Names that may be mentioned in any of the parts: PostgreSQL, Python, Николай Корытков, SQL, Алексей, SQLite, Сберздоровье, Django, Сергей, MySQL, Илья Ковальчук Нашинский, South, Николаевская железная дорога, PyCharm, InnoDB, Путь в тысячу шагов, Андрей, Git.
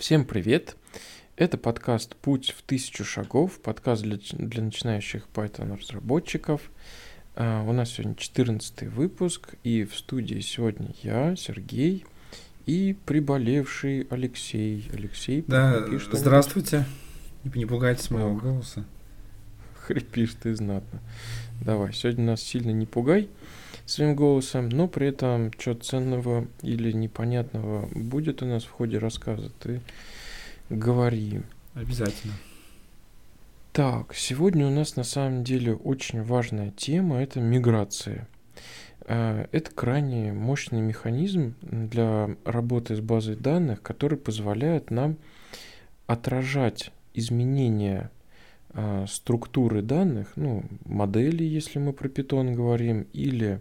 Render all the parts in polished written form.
Всем привет! Это подкаст «Путь в тысячу шагов», подкаст для начинающих Python-разработчиков. У нас сегодня 14-й выпуск, и в студии сегодня я, Сергей, и приболевший Алексей. Алексей, да, здравствуйте. Не пугайтесь моего голоса. Хрипишь ты знатно. Давай, сегодня нас сильно не пугай своим голосом, но при этом что ценного или непонятного будет у нас в ходе рассказа, ты говори. Обязательно. Так, сегодня у нас на самом деле очень важная тема — это миграция. Это крайне мощный механизм для работы с базой данных, который позволяет нам отражать изменения структуры данных, ну, модели, если мы про Python говорим, или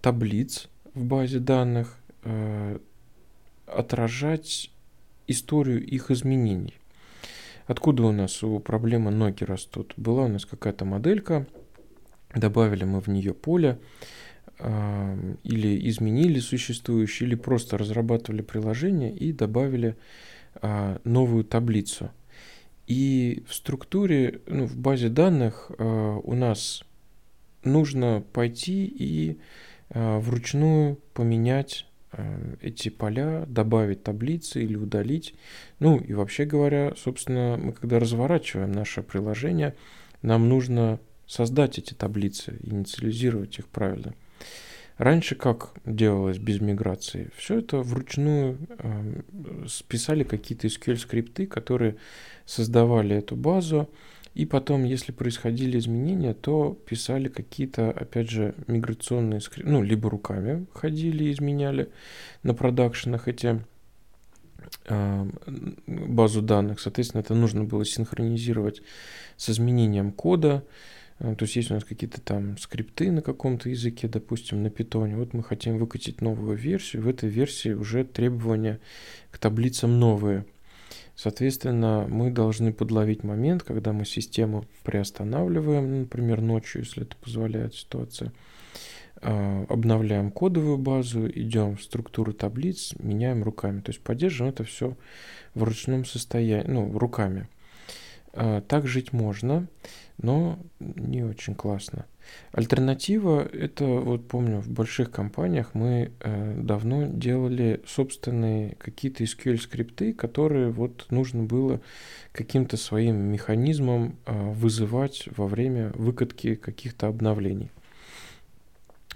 таблиц в базе данных, отражать историю их изменений. Откуда у нас у проблемы ноги растут? Была у нас какая-то моделька, добавили мы в нее поле, или изменили существующее, или просто разрабатывали приложение и добавили новую таблицу. И в структуре, ну, в базе данных у нас нужно пойти и вручную поменять эти поля, добавить таблицы или удалить. Ну и вообще говоря, собственно, мы когда разворачиваем наше приложение, нам нужно создать эти таблицы, инициализировать их правильно. Раньше как делалось без миграции? Все это вручную списали какие-то SQL-скрипты, которые создавали эту базу, и потом, если происходили изменения, то писали какие-то, опять же, миграционные скрипты, ну, либо руками ходили и изменяли на продакшенах эти базу данных. Соответственно, это нужно было синхронизировать с изменением кода. То есть есть у нас какие-то там скрипты на каком-то языке, допустим, на Python. Вот мы хотим выкатить новую версию. В этой версии уже требования к таблицам новые. Соответственно, мы должны подловить момент, когда мы систему приостанавливаем, например, ночью, если это позволяет ситуация. Обновляем кодовую базу, идем в структуру таблиц, меняем руками. То есть поддерживаем это все в ручном состоянии, ну, руками. Так жить можно, но не очень классно. Альтернатива — это, вот помню, в больших компаниях мы давно делали собственные какие-то SQL-скрипты, которые вот нужно было каким-то своим механизмом вызывать во время выкатки каких-то обновлений.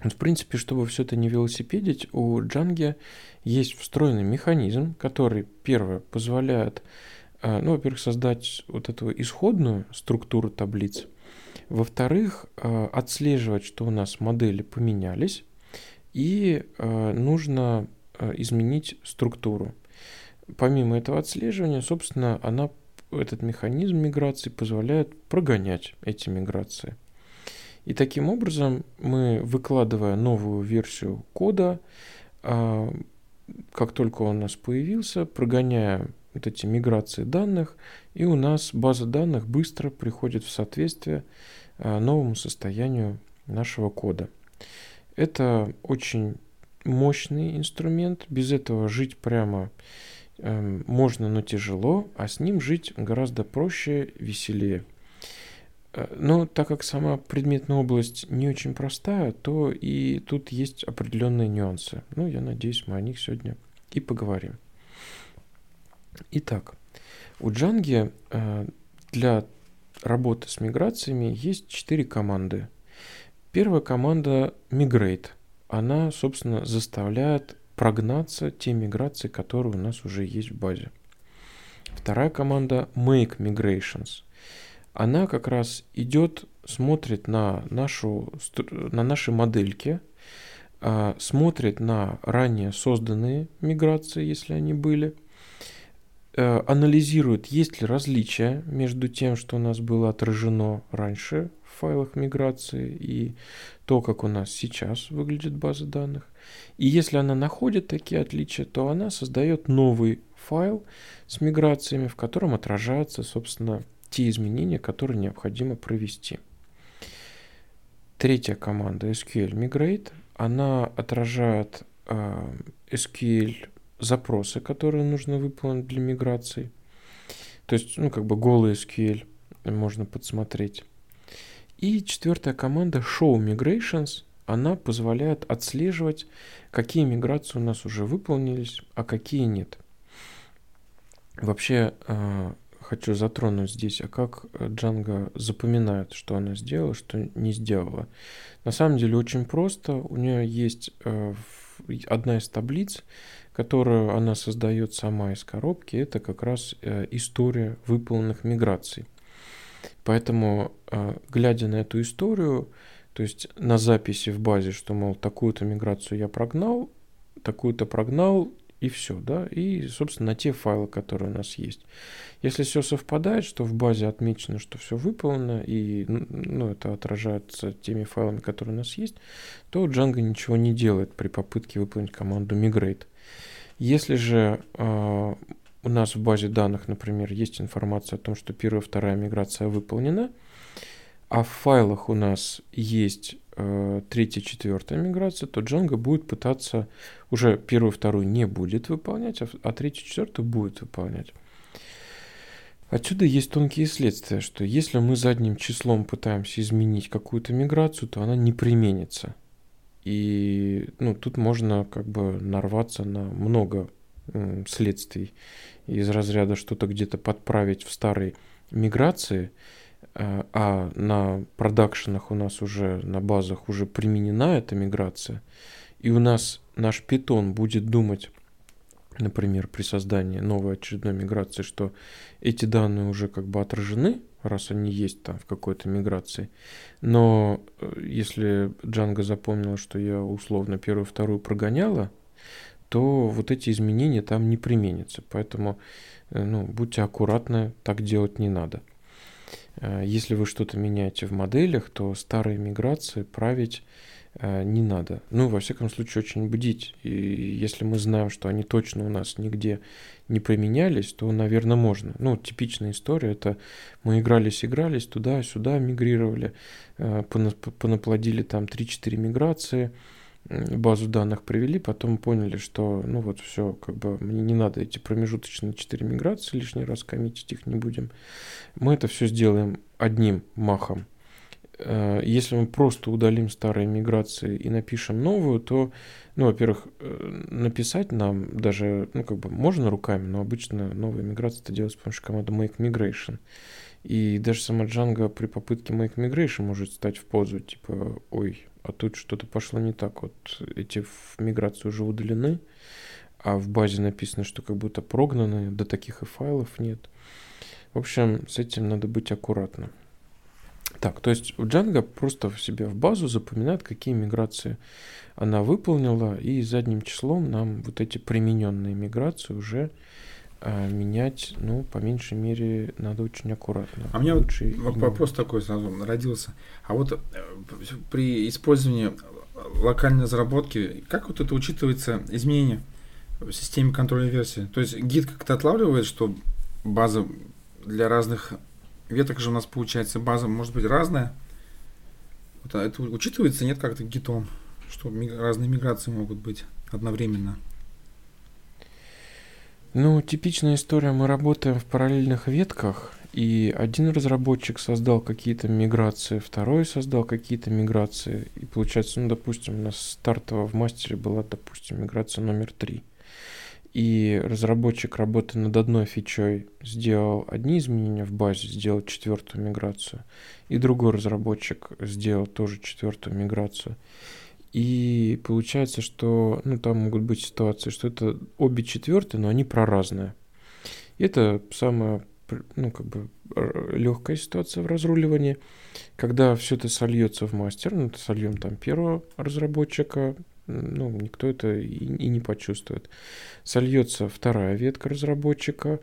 В принципе, чтобы все это не велосипедить, у Django есть встроенный механизм, который, первое, позволяет, ну, во-первых, создать вот эту исходную структуру таблиц. Во-вторых, отслеживать, что у нас модели поменялись, и нужно изменить структуру. Помимо этого отслеживания, собственно, этот механизм миграции позволяет прогонять эти миграции. И таким образом мы, выкладывая новую версию кода, как только он у нас появился, прогоняем вот эти миграции данных, и у нас база данных быстро приходит в соответствие новому состоянию нашего кода. Это очень мощный инструмент. Без этого жить прямо можно, но тяжело, а с ним жить гораздо проще, веселее. Но так как сама предметная область не очень простая, то и тут есть определенные нюансы. Ну, я надеюсь, мы о них сегодня и поговорим. Итак, у Django для работы с миграциями есть 4 команды. Первая команда migrate. Она, собственно, заставляет прогнаться те миграции, которые у нас уже есть в базе. Вторая команда make migrations. Она как раз идет, смотрит на наши модельки, смотрит на ранее созданные миграции, если они были, анализирует, есть ли различия между тем, что у нас было отражено раньше в файлах миграции, и то, как у нас сейчас выглядит база данных. И если она находит такие отличия, то она создает новый файл с миграциями, в котором отражаются, собственно, те изменения, которые необходимо провести. Третья команда SQL Migrate, она отражает SQL запросы, которые нужно выполнить для миграции. То есть, ну, как бы голый SQL можно подсмотреть. И четвертая команда show migrations. Она позволяет отслеживать, какие миграции у нас уже выполнились, а какие нет. Вообще, хочу затронуть здесь, а как Django запоминает, что она сделала, что не сделала. На самом деле очень просто. У нее есть одна из таблиц, которую она создает сама из коробки. Это как раз история выполненных миграций. Поэтому, глядя на эту историю, то есть на записи в базе, что, мол, такую-то миграцию я прогнал, такую-то прогнал, и все, да, и, собственно, на те файлы, которые у нас есть. Если все совпадает, что в базе отмечено, что все выполнено, и, ну, это отражается теми файлами, которые у нас есть, то Django ничего не делает при попытке выполнить команду migrate. Если же у нас в базе данных, например, есть информация о том, что первая, вторая миграция выполнена, а в файлах у нас есть третья, четвертая миграция, то Django будет пытаться уже первую, вторую не будет выполнять, а третью, четвертую будет выполнять. Отсюда есть тонкие следствия, что если мы задним числом пытаемся изменить какую-то миграцию, то она не применится. И, ну, тут можно как бы нарваться на много следствий из разряда что-то где-то подправить в старой миграции, а на продакшенах у нас уже, на базах уже применена эта миграция, и у нас наш Python будет думать, например, при создании новой очередной миграции, что эти данные уже как бы отражены, раз они есть там в какой-то миграции. Но если Django запомнил, что я условно первую, вторую прогоняла, то вот эти изменения там не применятся. Поэтому, ну, будьте аккуратны, так делать не надо. Если вы что-то меняете в моделях, то старые миграции править не надо. Ну, во всяком случае, очень бдить. И если мы знаем, что они точно у нас нигде не применялись, то, наверное, можно. Ну, типичная история – это мы игрались-игрались, туда-сюда мигрировали, понаплодили там 3-4 миграции, базу данных привели, потом поняли, что, ну, вот все, как бы мне не надо эти промежуточные 4 миграции лишний раз коммитить, их не будем. Мы это все сделаем одним махом. Если мы просто удалим старые миграции и напишем новую, то, ну, во-первых, написать нам даже, ну, как бы можно руками, но обычно новые миграции это делают с помощью команды make migration. И даже сама Django при попытке make migration может стать в позу, типа, ой, а тут что-то пошло не так, вот эти миграции уже удалены, а в базе написано, что как будто прогнаны, да таких и файлов нет. В общем, с этим надо быть аккуратным. Так, то есть Django просто в себе в базу запоминает, какие миграции она выполнила, и задним числом нам вот эти примененные миграции уже менять, ну, по меньшей мере, надо очень аккуратно. А у меня вопрос такой сразу родился. А вот при использовании локальной разработки, как вот это учитывается изменение в системе контроля версии? То есть Git как-то отлавливает, что база для разных веток же у нас получается, база может быть разная. Вот, а это учитывается, нет, как-то Git'ом, что разные миграции могут быть одновременно? Ну, типичная история, мы работаем в параллельных ветках, и один разработчик создал какие-то миграции, второй создал какие-то миграции, и получается, ну, допустим, у нас стартово в мастере была, допустим, миграция номер 3, и разработчик, работая над одной фичой, сделал одни изменения в базе, сделал четвертую миграцию, и другой разработчик сделал тоже четвертую миграцию. И получается, что, ну, там могут быть ситуации, что это обе четвертые, но они проразные. Это самая, ну, как бы легкая ситуация в разруливании, когда все это сольется в мастер, ну, сольем там первого разработчика, ну, никто это и не почувствует. Сольется вторая ветка разработчика,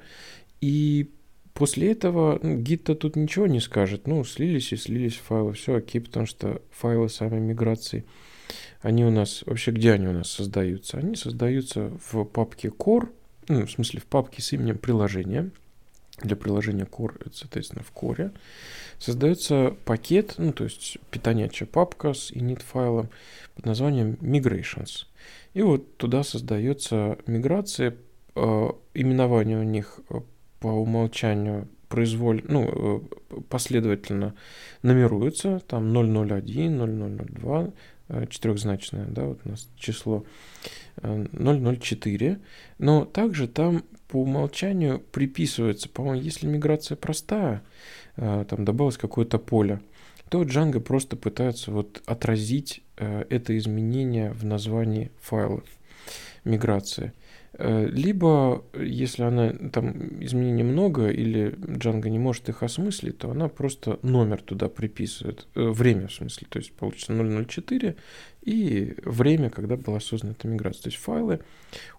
и после этого, ну, Git-то тут ничего не скажет. Ну, слились и слились файлы, все окей, потому что файлы самой миграции, они у нас, вообще где они у нас создаются? Они создаются в папке core, ну, в смысле в папке с именем приложения. Для приложения core, это, соответственно, в core. Создается пакет, ну, то есть питонячая папка с init файлом под названием migrations. И вот туда создается миграция. Именование у них по умолчанию последовательно нумеруется. Там 001, 0002, четырехзначное, да, вот у нас число 004. Но также там по умолчанию приписывается, по-моему, если миграция простая, там добавилось какое-то поле, то Django просто пытается вот отразить это изменение в названии файла миграции. Либо, если она там изменений много или Django не может их осмыслить, то она просто номер туда приписывает, время в смысле, то есть получится 004 и время, когда была создана эта миграция. То есть файлы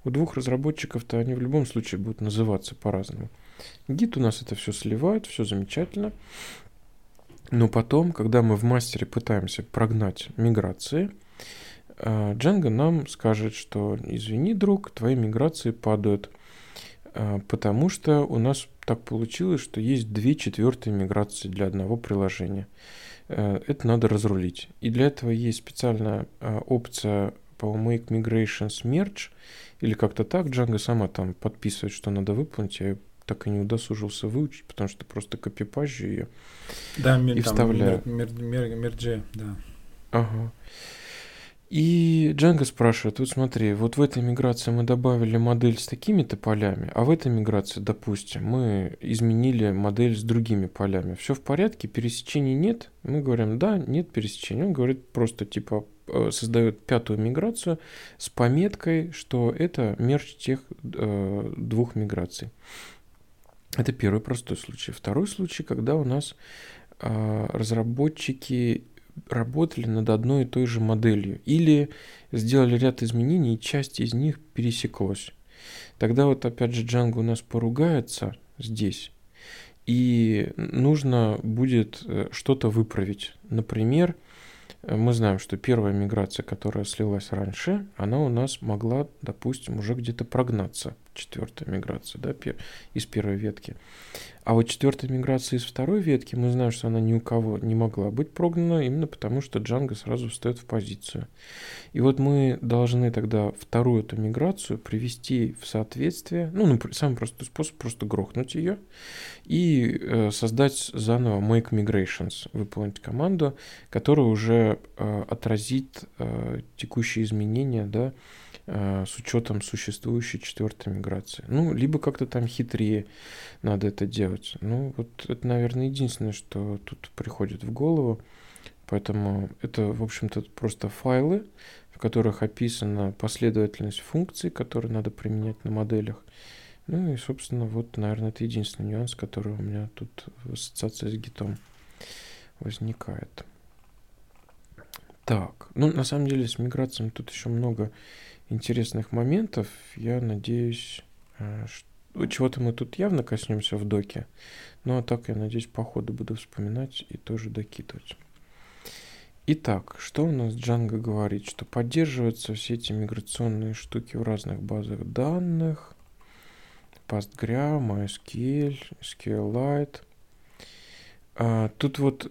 у двух разработчиков-то они в любом случае будут называться по-разному. Git у нас это все сливает, все замечательно. Но потом, когда мы в мастере пытаемся прогнать миграции, Django нам скажет, что извини, друг, твои миграции падают, потому что у нас так получилось, что есть 2/4 миграции для одного приложения. Это надо разрулить. И для этого есть специальная опция, по-моему, Make Migrations Merge, или как-то так. Django сама там подписывает, что надо выполнить. Я так и не удосужился выучить, потому что просто копипажу ее и вставляю. Мерджи, да. Ага. И Django спрашивает, вот смотри, вот в этой миграции мы добавили модель с такими-то полями, а в этой миграции, допустим, мы изменили модель с другими полями. Все в порядке, пересечений нет? Мы говорим, да, нет пересечений. Он говорит просто типа создает 5-ю миграцию с пометкой, что это мерч тех 2 миграций. Это первый простой случай. Второй случай, когда у нас разработчики работали над одной и той же моделью или сделали ряд изменений, и часть из них пересеклась. Тогда вот опять же Django у нас поругается здесь, и нужно будет что-то выправить. Например, мы знаем, что первая миграция, которая слилась раньше, она у нас могла, допустим, уже где-то прогнаться. 4-я миграция, да, из 1-й ветки. А вот 4-я миграция из 2-й ветки, мы знаем, что она ни у кого не могла быть прогнана, именно потому что Django сразу встает в позицию. И вот мы должны тогда вторую эту миграцию привести в соответствие, самый простой способ просто грохнуть ее и создать заново make migrations, выполнить команду, которая уже отразит текущие изменения, да, с учетом существующей 4-й миграции. Либо как-то там хитрее надо это делать. Вот это, наверное, единственное, что тут приходит в голову. Поэтому это, в общем-то, просто файлы, в которых описана последовательность функций, которые надо применять на моделях. И, собственно, вот, наверное, это единственный нюанс, который у меня тут в ассоциации с Git'ом возникает. Так, на самом деле с миграциями тут еще много интересных моментов. Я надеюсь, что чего-то мы тут явно коснемся в доке. А так, я надеюсь, по ходу буду вспоминать и тоже докидывать. Итак, что у нас Django говорит? Что поддерживаются все эти миграционные штуки в разных базах данных. PostgreSQL, MySQL, SQLite. Тут вот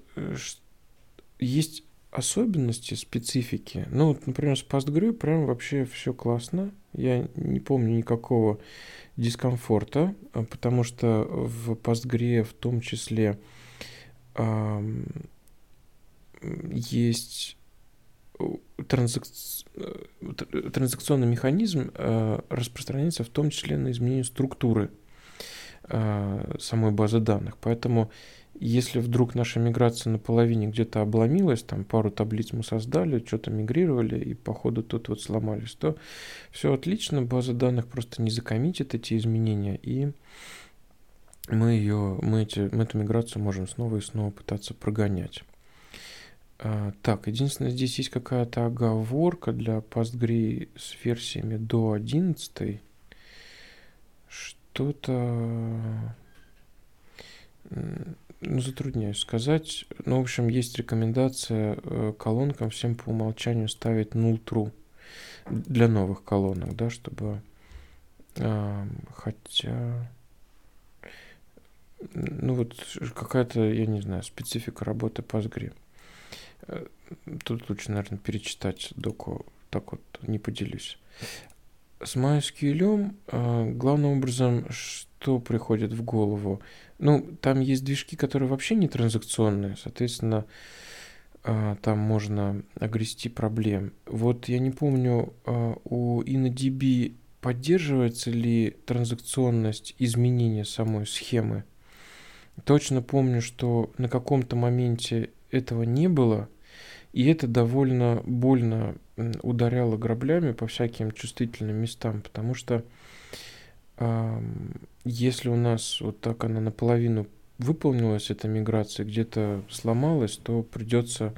есть особенности, специфики. Например, с PostgreSQL прям вообще все классно. Я не помню никакого дискомфорта, потому что в PostgreSQL в том числе есть транзакционный механизм, распространяется в том числе на изменение структуры самой базы данных. Поэтому если вдруг наша миграция наполовине где-то обломилась, там пару таблиц мы создали, что-то мигрировали и по ходу тут вот сломались, то все отлично, база данных просто не закоммитит эти изменения, и мы эту миграцию можем снова и снова пытаться прогонять. Так, единственное, здесь есть какая-то оговорка для PostgreSQL с версиями до 11. Что-то затрудняюсь сказать. В общем, есть рекомендация колонкам всем по умолчанию ставить null true для новых колонок, да, чтобы... Хотя... какая-то, я не знаю, специфика работы PostgreSQL. Тут лучше, наверное, перечитать доку. так вот не поделюсь. С MySQL главным образом, что приходит в голову? Ну, там есть движки, которые вообще не транзакционные, соответственно, там можно огрести проблем. Вот я не помню, у InnoDB поддерживается ли транзакционность изменения самой схемы. Точно помню, что на каком-то моменте этого не было, и это довольно больно ударяло граблями по всяким чувствительным местам, потому что если у нас вот так она наполовину выполнилась, эта миграция, где-то сломалась, то придется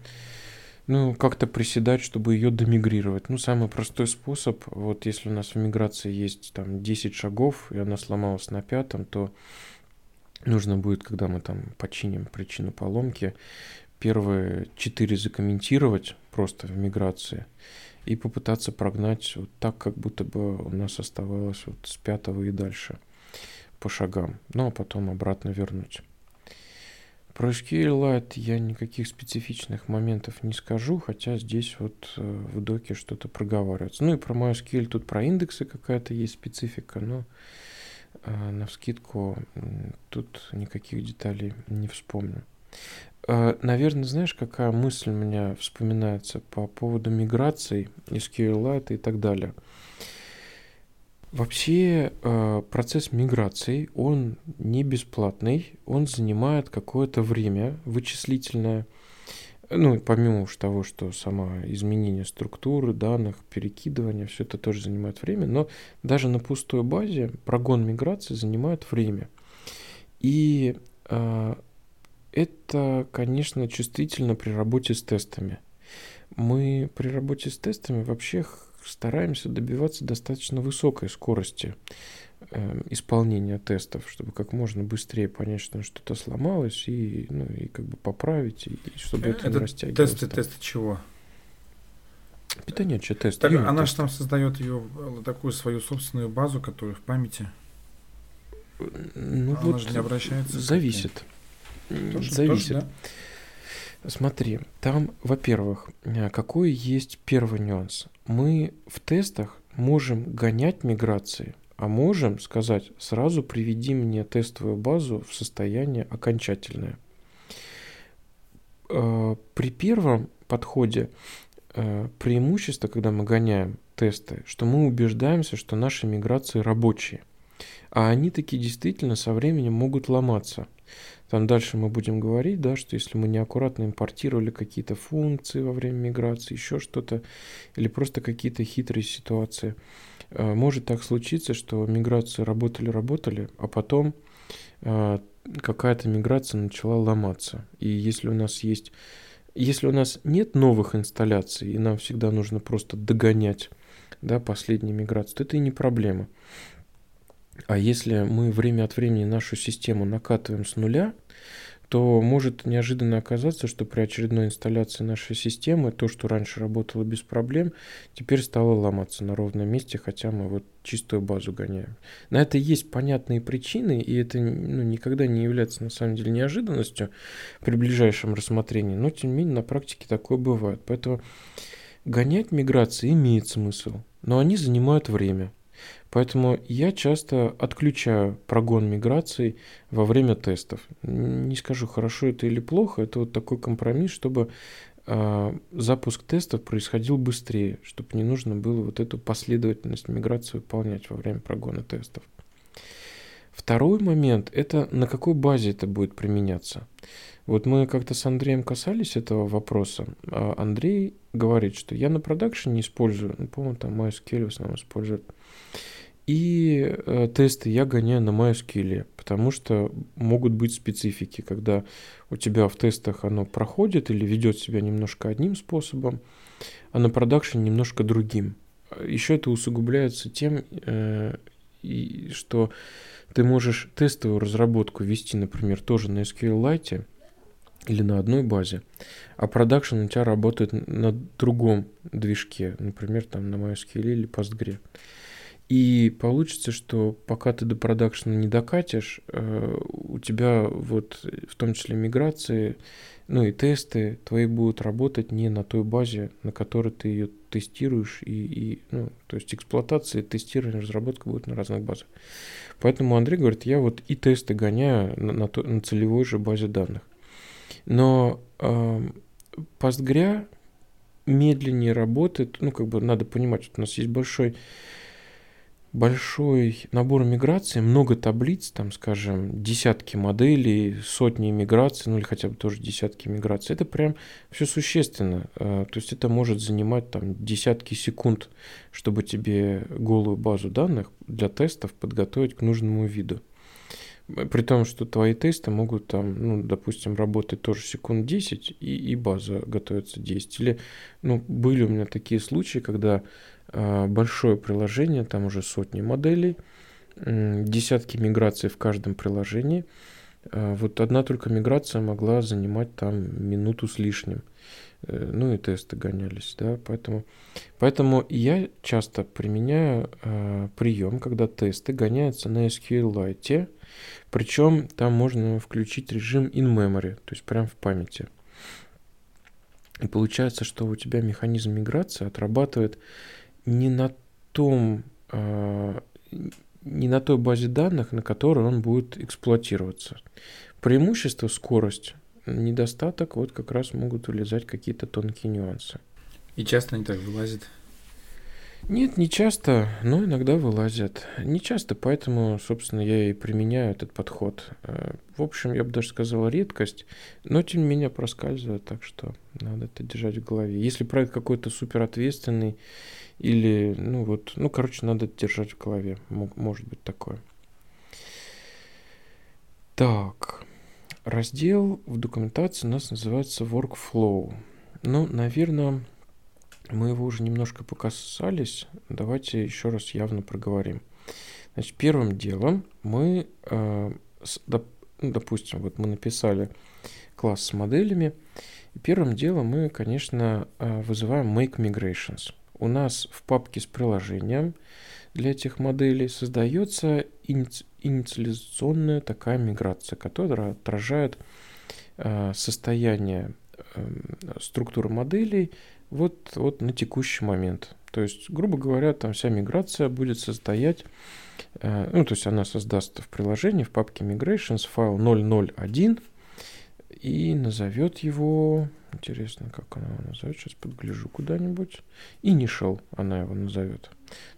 как-то приседать, чтобы ее домигрировать. Ну, самый простой способ, вот если у нас в миграции есть там 10 шагов, и она сломалась на 5-м, то нужно будет, когда мы там починим причину поломки, первые 4 закомментировать просто в миграции и попытаться прогнать вот так, как будто бы у нас оставалось вот с 5-го и дальше по шагам, ну а потом обратно вернуть. Про SQLite я никаких специфичных моментов не скажу, хотя здесь вот в доке что-то проговаривается. Ну и про MySQL тут про индексы какая-то есть специфика, но навскидку тут никаких деталей не вспомню. Наверное, знаешь, какая мысль у меня вспоминается по поводу миграций, SQLite и так далее. Вообще процесс миграции, он не бесплатный, он занимает какое-то время вычислительное, ну, помимо уж того, что само изменение структуры данных, перекидывание, все это тоже занимает время, но даже на пустой базе прогон миграции занимает время. И это, конечно, чувствительно при работе с тестами. Мы при работе с тестами вообще стараемся добиваться достаточно высокой скорости исполнения тестов, чтобы как можно быстрее понять, что что-то сломалось, и как бы поправить, и чтобы это не растягивалось. Тесты чего? Питонячие тесты. Так, она же там создает ее, такую свою собственную базу, которая в памяти. Она вот же не обращается. Зависит. Зависит. Да? Смотри, там, во-первых, какой есть первый нюанс? Мы в тестах можем гонять миграции, а можем сказать, сразу приведи мне тестовую базу в состояние окончательное. При первом подходе преимущество, когда мы гоняем тесты, что мы убеждаемся, что наши миграции рабочие. А они такие действительно со временем могут ломаться. Там дальше мы будем говорить, да, что если мы неаккуратно импортировали какие-то функции во время миграции, еще что-то, или просто какие-то хитрые ситуации, может так случиться, что миграции работали, а потом какая-то миграция начала ломаться. И если у нас нет новых инсталляций, и нам всегда нужно просто догонять, да, последние миграции, то это и не проблема. А если мы время от времени нашу систему накатываем с нуля, то может неожиданно оказаться, что при очередной инсталляции нашей системы то, что раньше работало без проблем, теперь стало ломаться на ровном месте, хотя мы вот чистую базу гоняем. На это есть понятные причины, и это никогда не является на самом деле неожиданностью при ближайшем рассмотрении, но тем не менее на практике такое бывает. Поэтому гонять миграции имеет смысл, но они занимают время. Поэтому я часто отключаю прогон миграций во время тестов. Не скажу, хорошо это или плохо, это вот такой компромисс, чтобы запуск тестов происходил быстрее, чтобы не нужно было вот эту последовательность миграции выполнять во время прогона тестов. Второй момент – это на какой базе это будет применяться. Вот мы как-то с Андреем касались этого вопроса. Андрей говорит, что я на продакшене использую, по-моему, там MySQL в основном используют. И тесты я гоняю на MySQL, потому что могут быть специфики, когда у тебя в тестах оно проходит или ведет себя немножко одним способом, а на продакшене немножко другим. Еще это усугубляется тем, что ты можешь тестовую разработку вести, например, тоже на SQLite или на одной базе, а продакшен у тебя работает на другом движке, например, там на MySQL или Postgre. И получится, что пока ты до продакшена не докатишь, у тебя вот в том числе миграции, ну и тесты твои будут работать не на той базе, на которой ты ее тестируешь, и ну, то есть эксплуатация, тестирование, разработка будут на разных базах. Поэтому Андрей говорит, я вот и тесты гоняю на целевой же базе данных. Но Postgre медленнее работает, ну как бы надо понимать, что у нас есть большой набор миграций, много таблиц, там, скажем, десятки моделей, сотни миграций, ну или хотя бы тоже десятки миграций, это прям все существенно. То есть это может занимать там десятки секунд, чтобы тебе голую базу данных для тестов подготовить к нужному виду. При том, что твои тесты могут там, ну, допустим, работать тоже секунд 10, и база готовится 10. Или, ну, были у меня такие случаи, когда большое приложение, там уже сотни моделей, десятки миграций в каждом приложении. Вот одна только миграция могла занимать там минуту с лишним. Ну и тесты гонялись, да, поэтому я часто применяю прием, когда тесты гоняются на SQLite, причем там можно включить режим in memory, то есть прям в памяти. И получается, что у тебя механизм миграции отрабатывает не на той базе данных, на которой он будет эксплуатироваться. Преимущество — скорость, недостаток — вот как раз могут вылезать какие-то тонкие нюансы. И часто они так вылазят? Нет, не часто, но иногда вылазят. Не часто, поэтому, собственно, я и применяю этот подход. В общем, я бы даже сказал, редкость, но тем не менее проскальзывает, так что надо это держать в голове. Если проект какой-то суперответственный или, ну вот, ну, короче, надо это держать в голове. Может быть такое. Так, раздел в документации у нас называется Workflow. Ну, наверное, мы его уже немножко покасались. Давайте еще раз явно проговорим. Значит, первым делом мы, допустим, вот мы написали класс с моделями. И первым делом мы, конечно, вызываем make migrations. У нас в папке с приложением для этих моделей создается инициализационная такая миграция, которая отражает состояние структуры моделей вот на текущий момент. То есть, грубо говоря, там вся миграция будет состоять, ну, то есть она создаст в приложении, в папке migrations файл 001 и назовет его, интересно, как она его назовет, сейчас подгляжу куда-нибудь, initial она его назовет.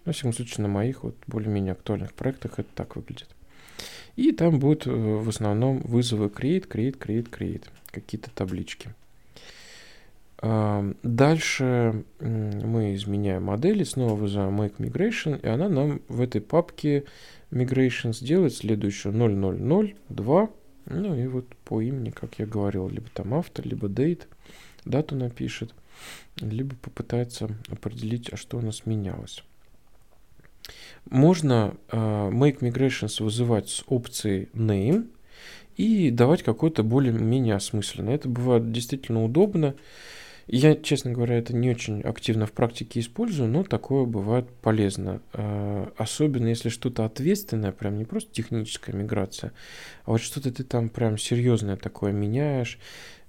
Но, во всяком случае, на моих вот более-менее актуальных проектах это так выглядит. И там будут в основном вызовы create, какие-то таблички. Дальше мы изменяем модели, снова вызываем make migration, и она нам в этой папке migration сделает следующую 0002, ну и вот по имени, как я говорил, либо там автор, либо date, дату напишет, либо попытается определить, а что у нас менялось. Можно make migrations вызывать с опцией name и давать какое-то более-менее осмысленное. Это бывает действительно удобно. Я, честно говоря, это не очень активно в практике использую, но такое бывает полезно. Особенно если что-то ответственное, прям не просто техническая миграция, а вот что-то ты там прям серьезное такое меняешь.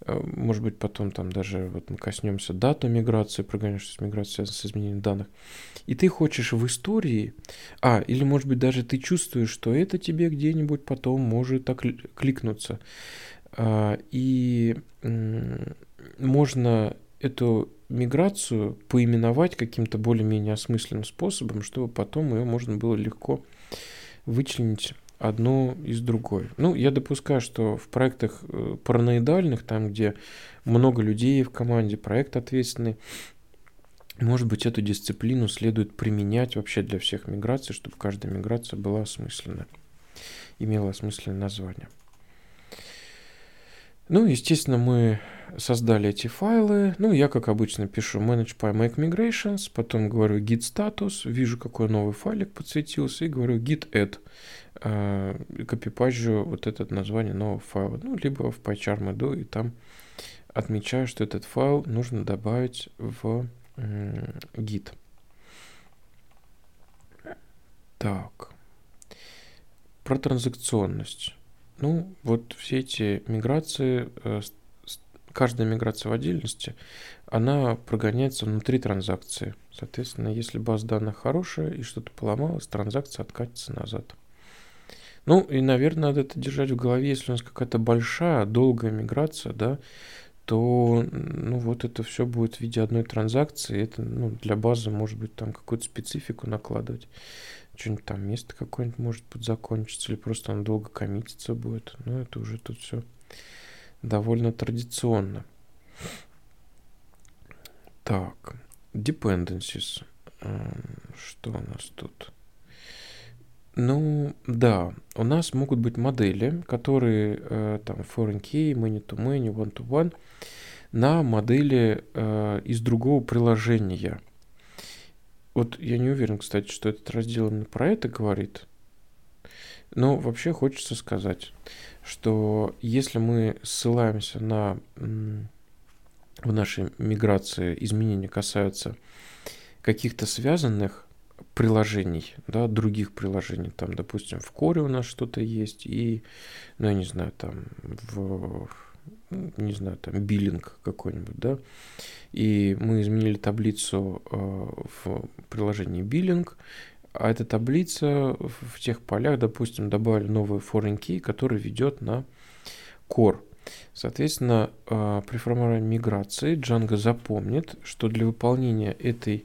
Может быть, потом там даже вот мы коснемся даты миграции, прогонишься с миграцией, связанной с изменением данных. И ты хочешь в истории, или может быть даже ты чувствуешь, что это тебе где-нибудь потом может кликнуться. И можно эту миграцию поименовать каким-то более-менее осмысленным способом, чтобы потом ее можно было легко вычленить одну из другой. Ну, я допускаю, что в проектах параноидальных, там, где много людей в команде, проект ответственный, может быть, эту дисциплину следует применять вообще для всех миграций, чтобы каждая миграция была осмыслена, имела осмысленное название. Ну, естественно, мы создали эти файлы. Ну, я, как обычно, пишу manage by make migrations, потом говорю git status, вижу, какой новый файлик подсветился, и говорю git add, копипажу вот это название нового файла. Ну, либо в PyCharm иду и там отмечаю, что этот файл нужно добавить в git. Так, про транзакционность. Ну, вот все эти миграции, каждая миграция в отдельности, она прогоняется внутри транзакции. Соответственно, если база данных хорошая и что-то поломалось, транзакция откатится назад. Ну, и, наверное, надо это держать в голове. Если у нас какая-то большая, долгая миграция, да, то, ну, вот это все будет в виде одной транзакции. Это, ну, для базы, может быть, там какую-то специфику накладывать. Что-нибудь там, место какое-нибудь может подзакончиться, или просто оно долго коммититься будет. Ну, это уже тут все довольно традиционно. Так, dependencies. Что у нас тут? Ну, да, у нас могут быть модели, которые там foreign key, many-to-many, one-to-one, на модели из другого приложения. Вот я не уверен, кстати, что этот раздел именно про это говорит, но вообще хочется сказать, что если мы ссылаемся на в нашей миграции изменения касаются каких-то связанных приложений, да, других приложений, там, допустим, в коре у нас что-то есть, и, ну, я не знаю, там, биллинг какой-нибудь, да, и мы изменили таблицу в приложении биллинг, а эта таблица в тех полях, допустим, добавили новый foreign key, который ведет на core. Соответственно, при формировании миграции Django запомнит, что для выполнения этой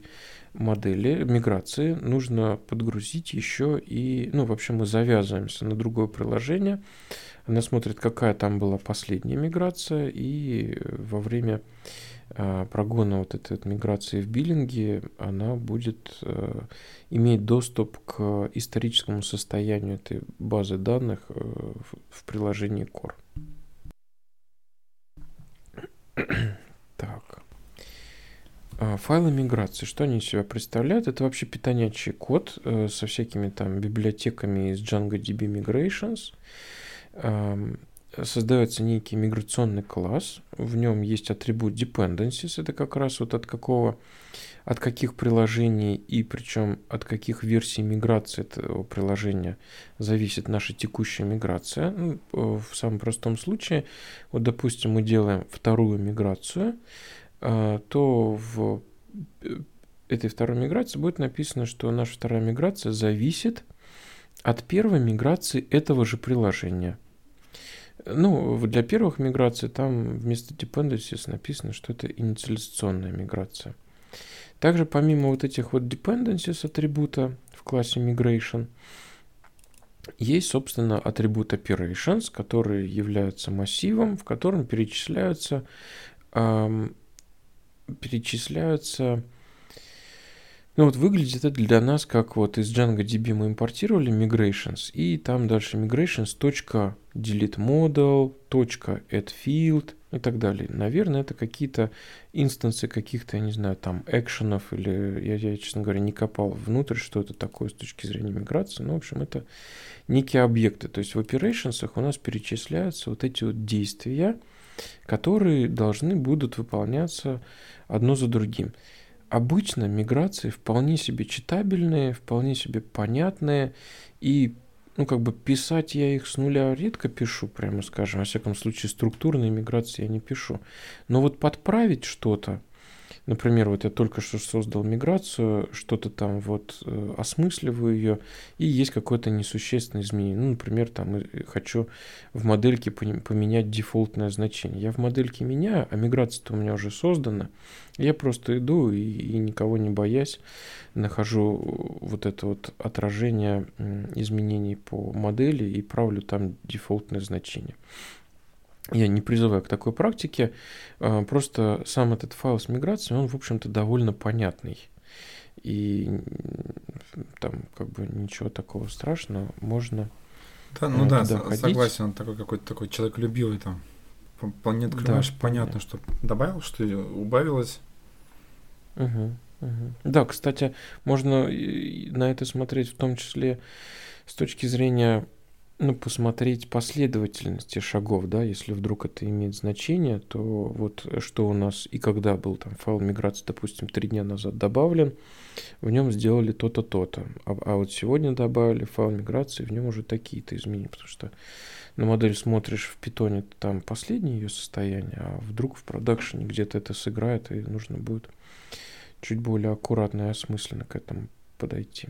модели миграции нужно подгрузить еще и, ну, вообще мы завязываемся на другое приложение. Она смотрит, какая там была последняя миграция, и во время прогона вот этой миграции в биллинге она будет иметь доступ к историческому состоянию этой базы данных в приложении Core. Так. Файлы миграции, что они из себя представляют? Это вообще питонячий код со всякими там библиотеками из DjangoDB Migrations. Создается некий миграционный класс, в нем есть атрибут dependencies, это как раз вот от каких приложений и причем от каких версий миграции этого приложения зависит наша текущая миграция. Ну, в самом простом случае, вот допустим, мы делаем вторую миграцию, то в этой второй миграции будет написано, что наша вторая миграция зависит от первой миграции этого же приложения. Ну, для первых миграций там вместо dependencies написано, что это инициализационная миграция. Также помимо вот этих вот dependencies атрибута в классе migration, есть, собственно, атрибут operations, который является массивом, в котором перечисляются. Ну вот выглядит это для нас как вот из DjangoDB мы импортировали migrations, и там дальше migrations.deleteModel, .addField и так далее. Наверное, это какие-то инстансы каких-то, я не знаю, там экшенов, или я, честно говоря, не копал внутрь, что это такое с точки зрения миграции. Ну, в общем, это некие объекты. То есть в operations у нас перечисляются вот эти вот действия, которые должны будут выполняться одно за другим. Обычно миграции вполне себе читабельные, вполне себе понятные, и, ну, как бы писать я их с нуля редко пишу, прямо скажем, во всяком случае структурные миграции я не пишу, но вот подправить что-то, например, вот я только что создал миграцию, что-то там вот осмысливаю ее, и есть какое-то несущественное изменение. Ну, например, там хочу в модельке поменять дефолтное значение. Я в модельке меняю, а миграция-то у меня уже создана. Я просто иду и никого не боясь, нахожу вот это вот отражение изменений по модели и правлю там дефолтное значение. Я не призываю к такой практике, просто сам этот файл с миграцией, он, в общем-то, довольно понятный. И там как бы ничего такого страшного, можно... Да, ну да, согласен, он такой какой-то такой человеколюбивый там. Не открываешь, да, понятно, что добавил, что убавилось. Угу. Да, кстати, можно на это смотреть в том числе с точки зрения ну, посмотреть последовательности шагов, да, если вдруг это имеет значение, то вот что у нас и когда был там файл миграции, допустим, 3 дня назад добавлен, в нем сделали то-то, то-то, а вот сегодня добавили файл миграции, в нем уже такие-то изменения, потому что на модель смотришь в питоне, там последнее ее состояние, а вдруг в продакшене где-то это сыграет, и нужно будет чуть более аккуратно и осмысленно к этому подойти.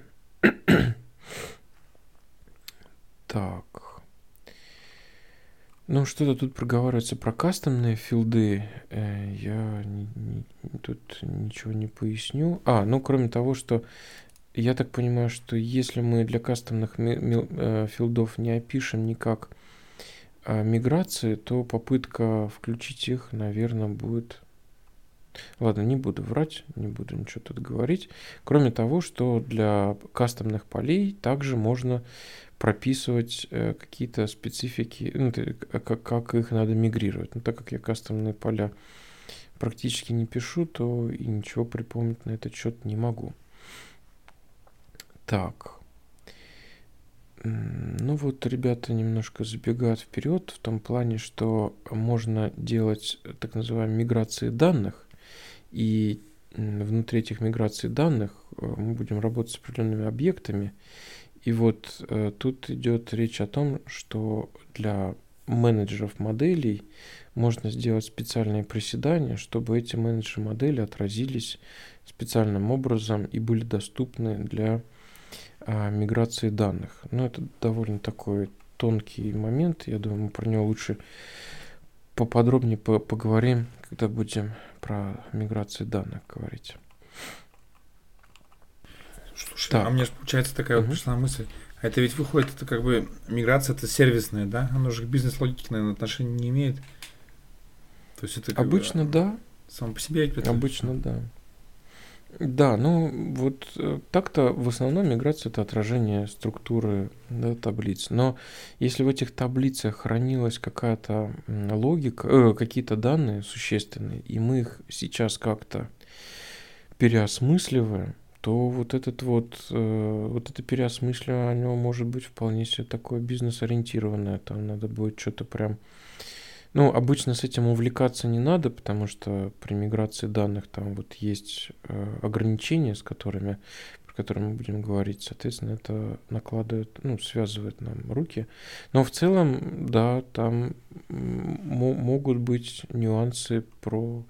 Так, ну что-то тут проговаривается про кастомные филды, я тут ничего не поясню. Ну кроме того, что я так понимаю, что если мы для кастомных филдов не опишем никак миграции, то попытка включить их, наверное, будет... Ладно, не буду врать, не буду ничего тут говорить. Кроме того, что для кастомных полей также можно прописывать какие-то специфики, ну, как их надо мигрировать. Но так как я кастомные поля практически не пишу, то и ничего припомнить на этот счет не могу. Так. Ну вот ребята немножко забегают вперед в том плане, что можно делать так называемые миграции данных. И внутри этих миграций данных мы будем работать с определенными объектами. И вот тут идет речь о том, что для менеджеров моделей можно сделать специальные приседания, чтобы эти менеджеры модели отразились специальным образом и были доступны для миграции данных. Но это довольно такой тонкий момент. Я думаю, мы про него лучше поподробнее поговорим, когда будем про миграцию данных говорить. Слушай, так. А мне же получается такая вот пришла мысль. А это ведь выходит, это как бы миграция, это сервисная, да? Она же к бизнес-логике, наверное, отношения не имеет. То есть это обычно бы, да. Само по себе. Обычно да. Да, ну вот так-то в основном миграция – это отражение структуры, да, таблиц. Но если в этих таблицах хранилась какая-то логика, какие-то данные существенные, и мы их сейчас как-то переосмысливаем, то вот это переосмысливание может быть вполне себе такое бизнес-ориентированное. Там надо будет что-то прям... Ну, обычно с этим увлекаться не надо, потому что при миграции данных там вот есть ограничения, про которые мы будем говорить. Соответственно, это накладывает, ну, связывает нам руки. Но в целом, да, там могут быть нюансы про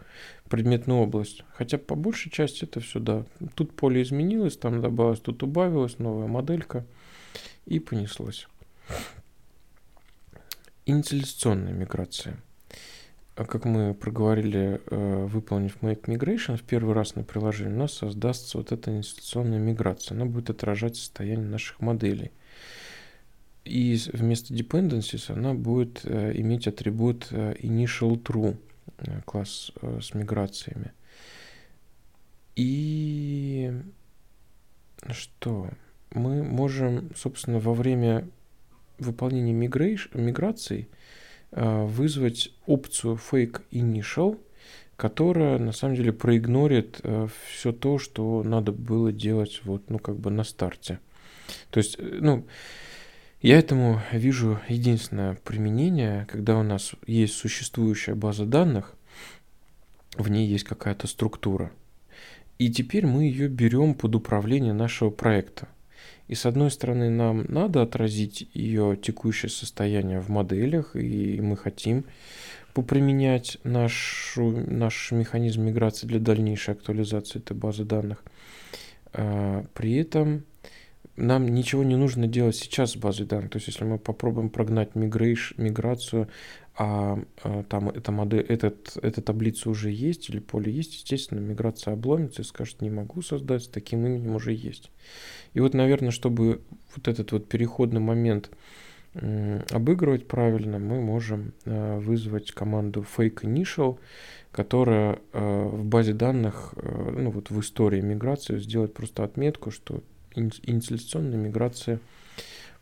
предметную область. Хотя по большей части это все, да. Тут поле изменилось, там добавилось, тут убавилось, новая моделька, и понеслось. Инициализационная миграция. Как мы проговорили, выполнив make migration в первый раз на приложении, у нас создастся вот эта инициализационная миграция. Она будет отражать состояние наших моделей. И вместо dependencies она будет иметь атрибут initialTrue, класс с миграциями. И что? Мы можем, собственно, во время выполнение миграций вызвать опцию fake initial, которая на самом деле проигнорит все то, что надо было делать вот, ну, как бы на старте. То есть, ну, я этому вижу единственное применение, когда у нас есть существующая база данных, в ней есть какая-то структура, и теперь мы ее берем под управление нашего проекта. И с одной стороны, нам надо отразить ее текущее состояние в моделях, и мы хотим поприменять наш механизм миграции для дальнейшей актуализации этой базы данных. При этом нам ничего не нужно делать сейчас с базой данных. То есть, если мы попробуем прогнать миграцию, а там эта модель, эта таблица уже есть или поле есть, естественно, миграция обломится и скажет, не могу создать, с таким именем уже есть. И вот, наверное, чтобы вот этот вот переходный момент обыгрывать правильно, мы можем вызвать команду fake initial, которая в базе данных, ну вот в истории миграции сделает просто отметку, что инициализационные миграции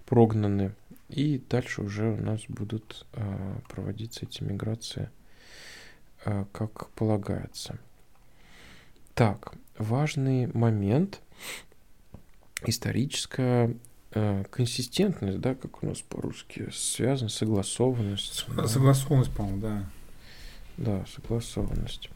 прогнаны. И дальше уже у нас будут проводиться эти миграции, как полагается. Так, важный момент. Историческая Консистентность, да, как у нас по-русски, связана, согласованность. Согласованность, по-моему, да. Да, согласованность.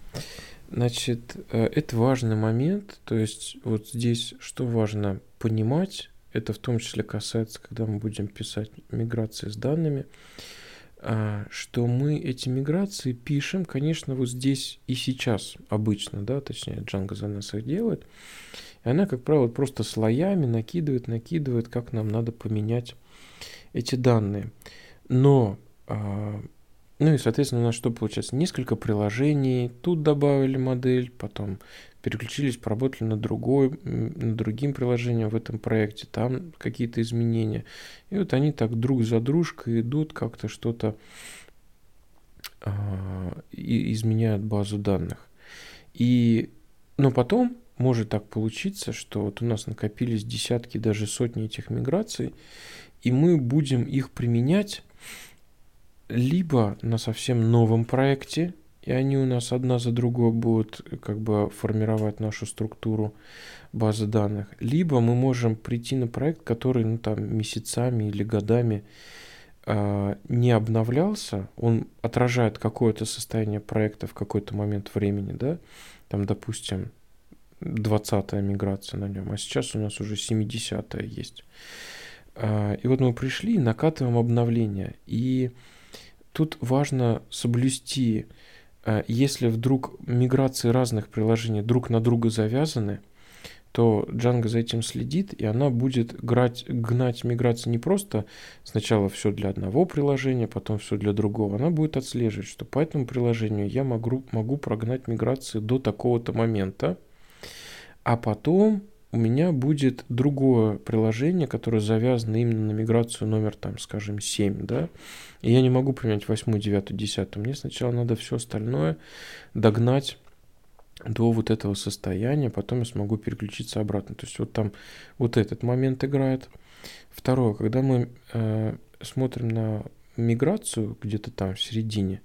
Значит, это важный момент, то есть вот здесь что важно понимать, это в том числе касается, когда мы будем писать миграции с данными, что мы эти миграции пишем, конечно, вот здесь и сейчас обычно, да, точнее, Django за нас их делает, и она, как правило, просто слоями накидывает, как нам надо поменять эти данные. Но, ну и, соответственно, у нас что получается? Несколько приложений, тут добавили модель, потом переключились, поработали над другим приложением в этом проекте, там какие-то изменения. И вот они так друг за дружкой идут, как-то что-то изменяют базу данных. И, но потом может так получиться, что вот у нас накопились десятки, даже сотни этих миграций, и мы будем их применять либо на совсем новом проекте, и они у нас одна за другой будут как бы формировать нашу структуру базы данных, либо мы можем прийти на проект, который ну, там, месяцами или годами не обновлялся, он отражает какое-то состояние проекта в какой-то момент времени, да, там, допустим, 20-я миграция на нем, а сейчас у нас уже 70-я есть. И вот мы пришли и накатываем обновление. И тут важно соблюсти, если вдруг миграции разных приложений друг на друга завязаны, то Django за этим следит, и она будет гнать миграции не просто сначала все для одного приложения, потом все для другого. Она будет отслеживать, что по этому приложению я могу прогнать миграции до такого-то момента, а потом у меня будет другое приложение, которое завязано именно на миграцию номер, там, скажем, 7, да, и я не могу применять 8, 9, 10, мне сначала надо все остальное догнать до вот этого состояния, потом я смогу переключиться обратно, то есть вот там вот этот момент играет. Второе, когда мы смотрим на миграцию где-то там в середине,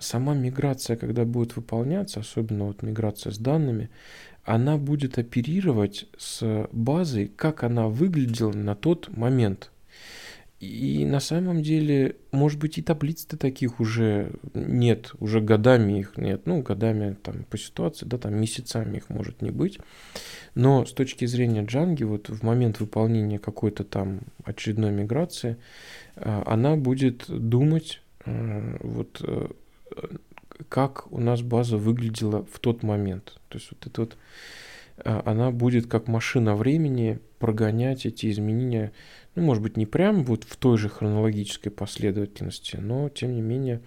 сама миграция, когда будет выполняться, особенно вот миграция с данными, она будет оперировать с базой, как она выглядела на тот момент. И на самом деле, может быть, и таблиц-то таких уже нет, уже годами их нет. Ну, годами там по ситуации, да, там месяцами их может не быть. Но с точки зрения Django, вот в момент выполнения какой-то там очередной миграции, она будет думать, вот как у нас база выглядела в тот момент. То есть вот это вот, она будет как машина времени прогонять эти изменения, ну, может быть, не прямо вот в той же хронологической последовательности, но, тем не менее,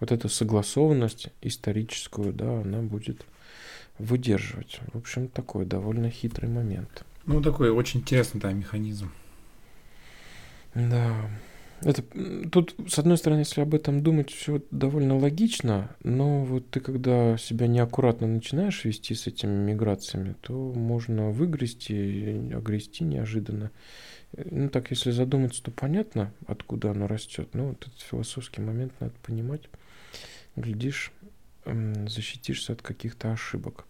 вот эту согласованность историческую, да, она будет выдерживать. В общем, такой довольно хитрый момент. Ну, такой очень интересный, да, механизм. Да. Это, тут, с одной стороны, если об этом думать, все довольно логично, но вот ты, когда себя неаккуратно начинаешь вести с этими миграциями, то можно выгрести, огрести неожиданно. Ну так, если задуматься, то понятно, откуда оно растет. Но вот этот философский момент надо понимать. Глядишь, защитишься от каких-то ошибок.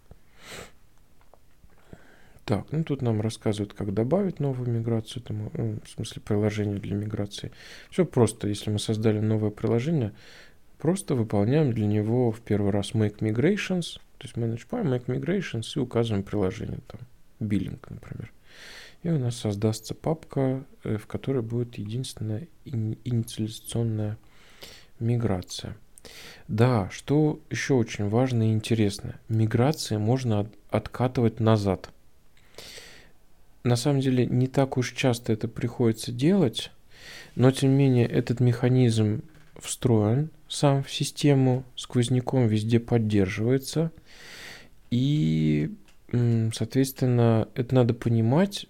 Так, ну тут нам рассказывают, как добавить новую миграцию, там, в смысле приложение для миграции. Все просто, если мы создали новое приложение, просто выполняем для него в первый раз make migrations, то есть manage by make migrations и указываем приложение, там, billing, например. И у нас создастся папка, в которой будет единственная инициализационная миграция. Да, что еще очень важно и интересно, миграции можно откатывать назад. На самом деле не так уж часто это приходится делать, но тем не менее этот механизм встроен сам в систему, сквозняком везде поддерживается, и, соответственно, это надо понимать,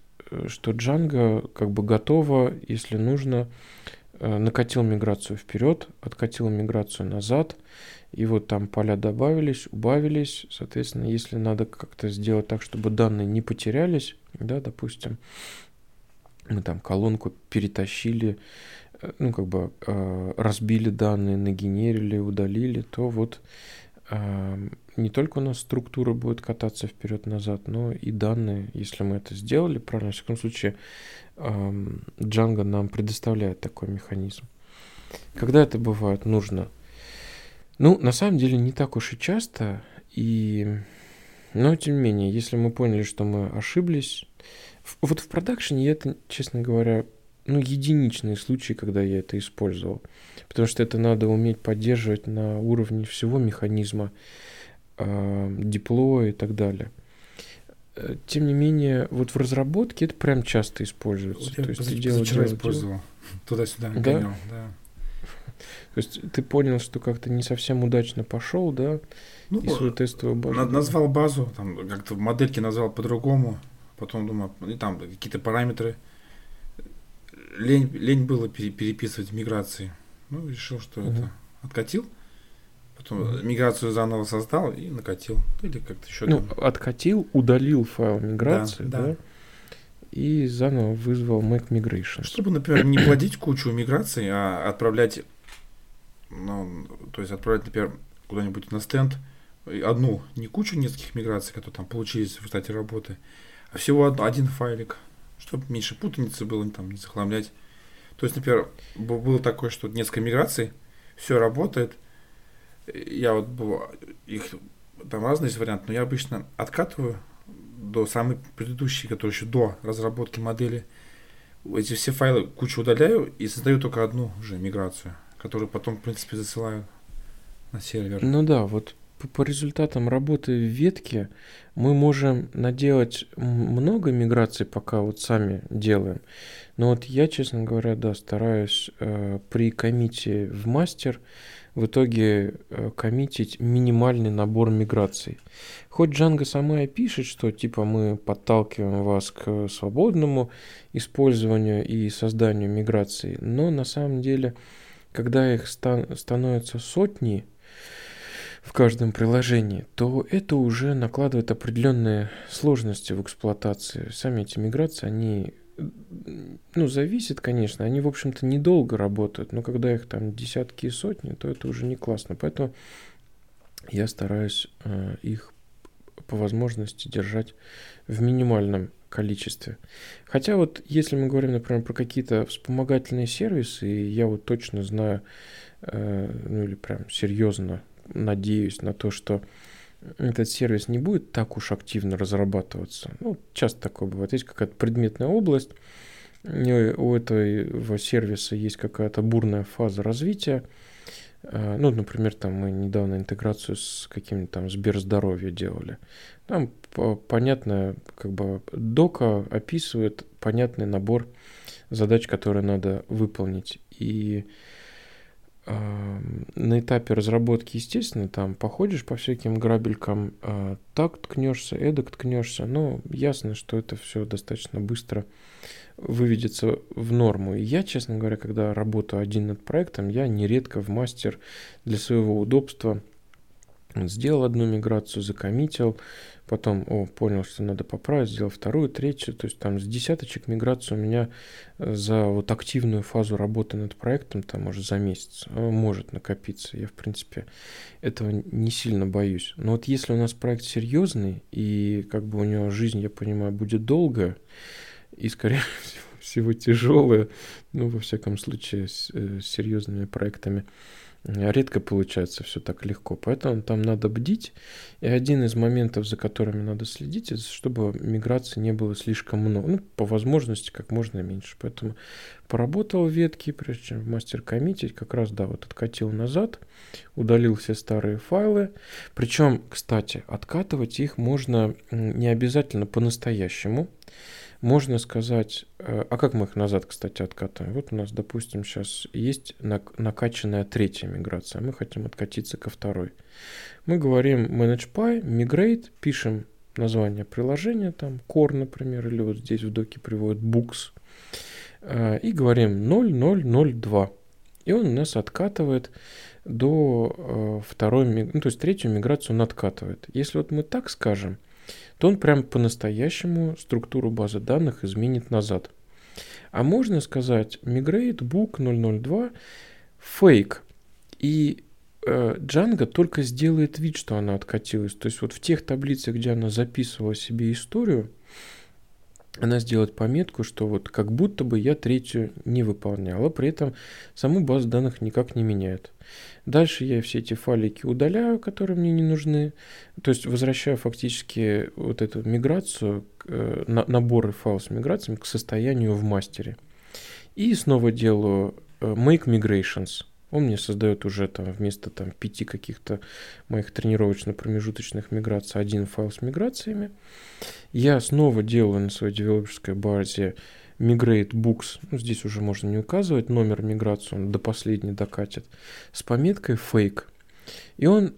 что Django как бы готово, если нужно, накатил миграцию вперед, откатил миграцию назад, и вот там поля добавились, убавились, соответственно, если надо как-то сделать так, чтобы данные не потерялись, да, допустим, мы там колонку перетащили, ну, как бы разбили данные, нагенерили, удалили, то вот не только у нас структура будет кататься вперед-назад, но и данные, если мы это сделали правильно. В всяком случае, Django нам предоставляет такой механизм. Когда это бывает нужно? Ну, на самом деле, не так уж и часто, но тем не менее, если мы поняли, что мы ошиблись... Вот в продакшене это, честно говоря, единичные случаи, когда я это использовал. Потому что это надо уметь поддерживать на уровне всего механизма, деплоя и так далее. Тем не менее, вот в разработке это прям часто используется. Я позавчера использовал. Туда-сюда гонял, да. То есть ты понял, что как-то не совсем удачно пошел, да? Ну, и свою тестовую базу. Назвал базу, там как-то в модельке назвал по-другому, потом думал, и там какие-то параметры. Лень было переписывать миграции. Решил, что это откатил. Потом миграцию заново создал и накатил. Или как-то еще откатил, удалил файл миграции, да. И заново вызвал make migration. Чтобы, например, не плодить кучу миграций, а отправлять, например, куда-нибудь на стенд одну, не кучу нескольких миграций, которые там получились в результате работы, а всего один файлик, чтобы меньше путаницы было, не захламлять. То есть, например, было такое, что несколько миграций, все работает, я их там разные варианты, но я обычно откатываю до самой предыдущей, которая еще до разработки модели, эти все файлы кучу удаляю и создаю только одну уже миграцию, которую потом, в принципе, засылаю на сервер. По результатам работы в ветке мы можем наделать много миграций, пока сами делаем. Но я, честно говоря, стараюсь при коммите в мастер в итоге коммитить минимальный набор миграций. Хоть Django сама и пишет, что мы подталкиваем вас к свободному использованию и созданию миграций, но на самом деле, когда их становятся сотни в каждом приложении, то это уже накладывает определенные сложности в эксплуатации. Сами эти миграции, они, зависят, конечно, они, в общем-то, недолго работают, но когда их десятки и сотни, то это уже не классно. Поэтому я стараюсь их по возможности держать в минимальном количестве. Хотя если мы говорим, например, про какие-то вспомогательные сервисы, и я точно знаю, или прям серьезно надеюсь на то, что этот сервис не будет так уж активно разрабатываться. Часто такое бывает. Есть какая-то предметная область, у этого сервиса есть какая-то бурная фаза развития. Например, мы недавно интеграцию с каким-то Сберздоровье делали. Там понятная дока описывает понятный набор задач, которые надо выполнить. И на этапе разработки, естественно, походишь по всяким грабелькам, так ткнешься, эдак ткнешься, но ясно, что это все достаточно быстро выведется в норму. И я, честно говоря, когда работаю один над проектом, я нередко в мастер для своего удобства сделал одну миграцию, закоммитил, потом понял, что надо поправить, сделал вторую, третью, то есть с десяточек миграций у меня за активную фазу работы над проектом, может за месяц, может накопиться, я в принципе этого не сильно боюсь. Но если у нас проект серьезный и у него жизнь, я понимаю, будет долгая и скорее всего тяжелая, во всяком случае с серьезными проектами, редко получается все так легко, поэтому надо бдить, и один из моментов, за которыми надо следить, это чтобы миграции не было слишком много, по возможности как можно меньше, поэтому поработал в ветке, прежде чем в мастер-коммитить, как раз, откатил назад, удалил все старые файлы, причем, кстати, откатывать их можно не обязательно по-настоящему. Можно сказать, а как мы их назад, кстати, откатываем? У нас, допустим, сейчас есть накачанная третья миграция, мы хотим откатиться ко второй. Мы говорим manage.py, migrate, пишем название приложения, core, например, или здесь в доке приводит books, и говорим 0002. И он у нас откатывает до второй, то есть третью миграцию он откатывает. Если мы так скажем, то он прям по-настоящему структуру базы данных изменит назад. А можно сказать migrate book 002 fake. И Django только сделает вид, что она откатилась. То есть вот в тех таблицах, где она записывала себе историю, она сделает пометку, что вот как будто бы я третью не выполняла, при этом саму базу данных никак не меняет. Дальше я все эти файлики удаляю, которые мне не нужны, то есть возвращаю фактически вот эту миграцию, наборы файлов с миграциями к состоянию в мастере. И снова делаю make migrations. Он мне создает уже там вместо там 5 каких-то моих тренировочно-промежуточных миграций один файл с миграциями. Я снова делаю на своей девелоперской базе migrate books. Ну, здесь уже можно не указывать номер миграции, он до последней докатит. С пометкой fake. И он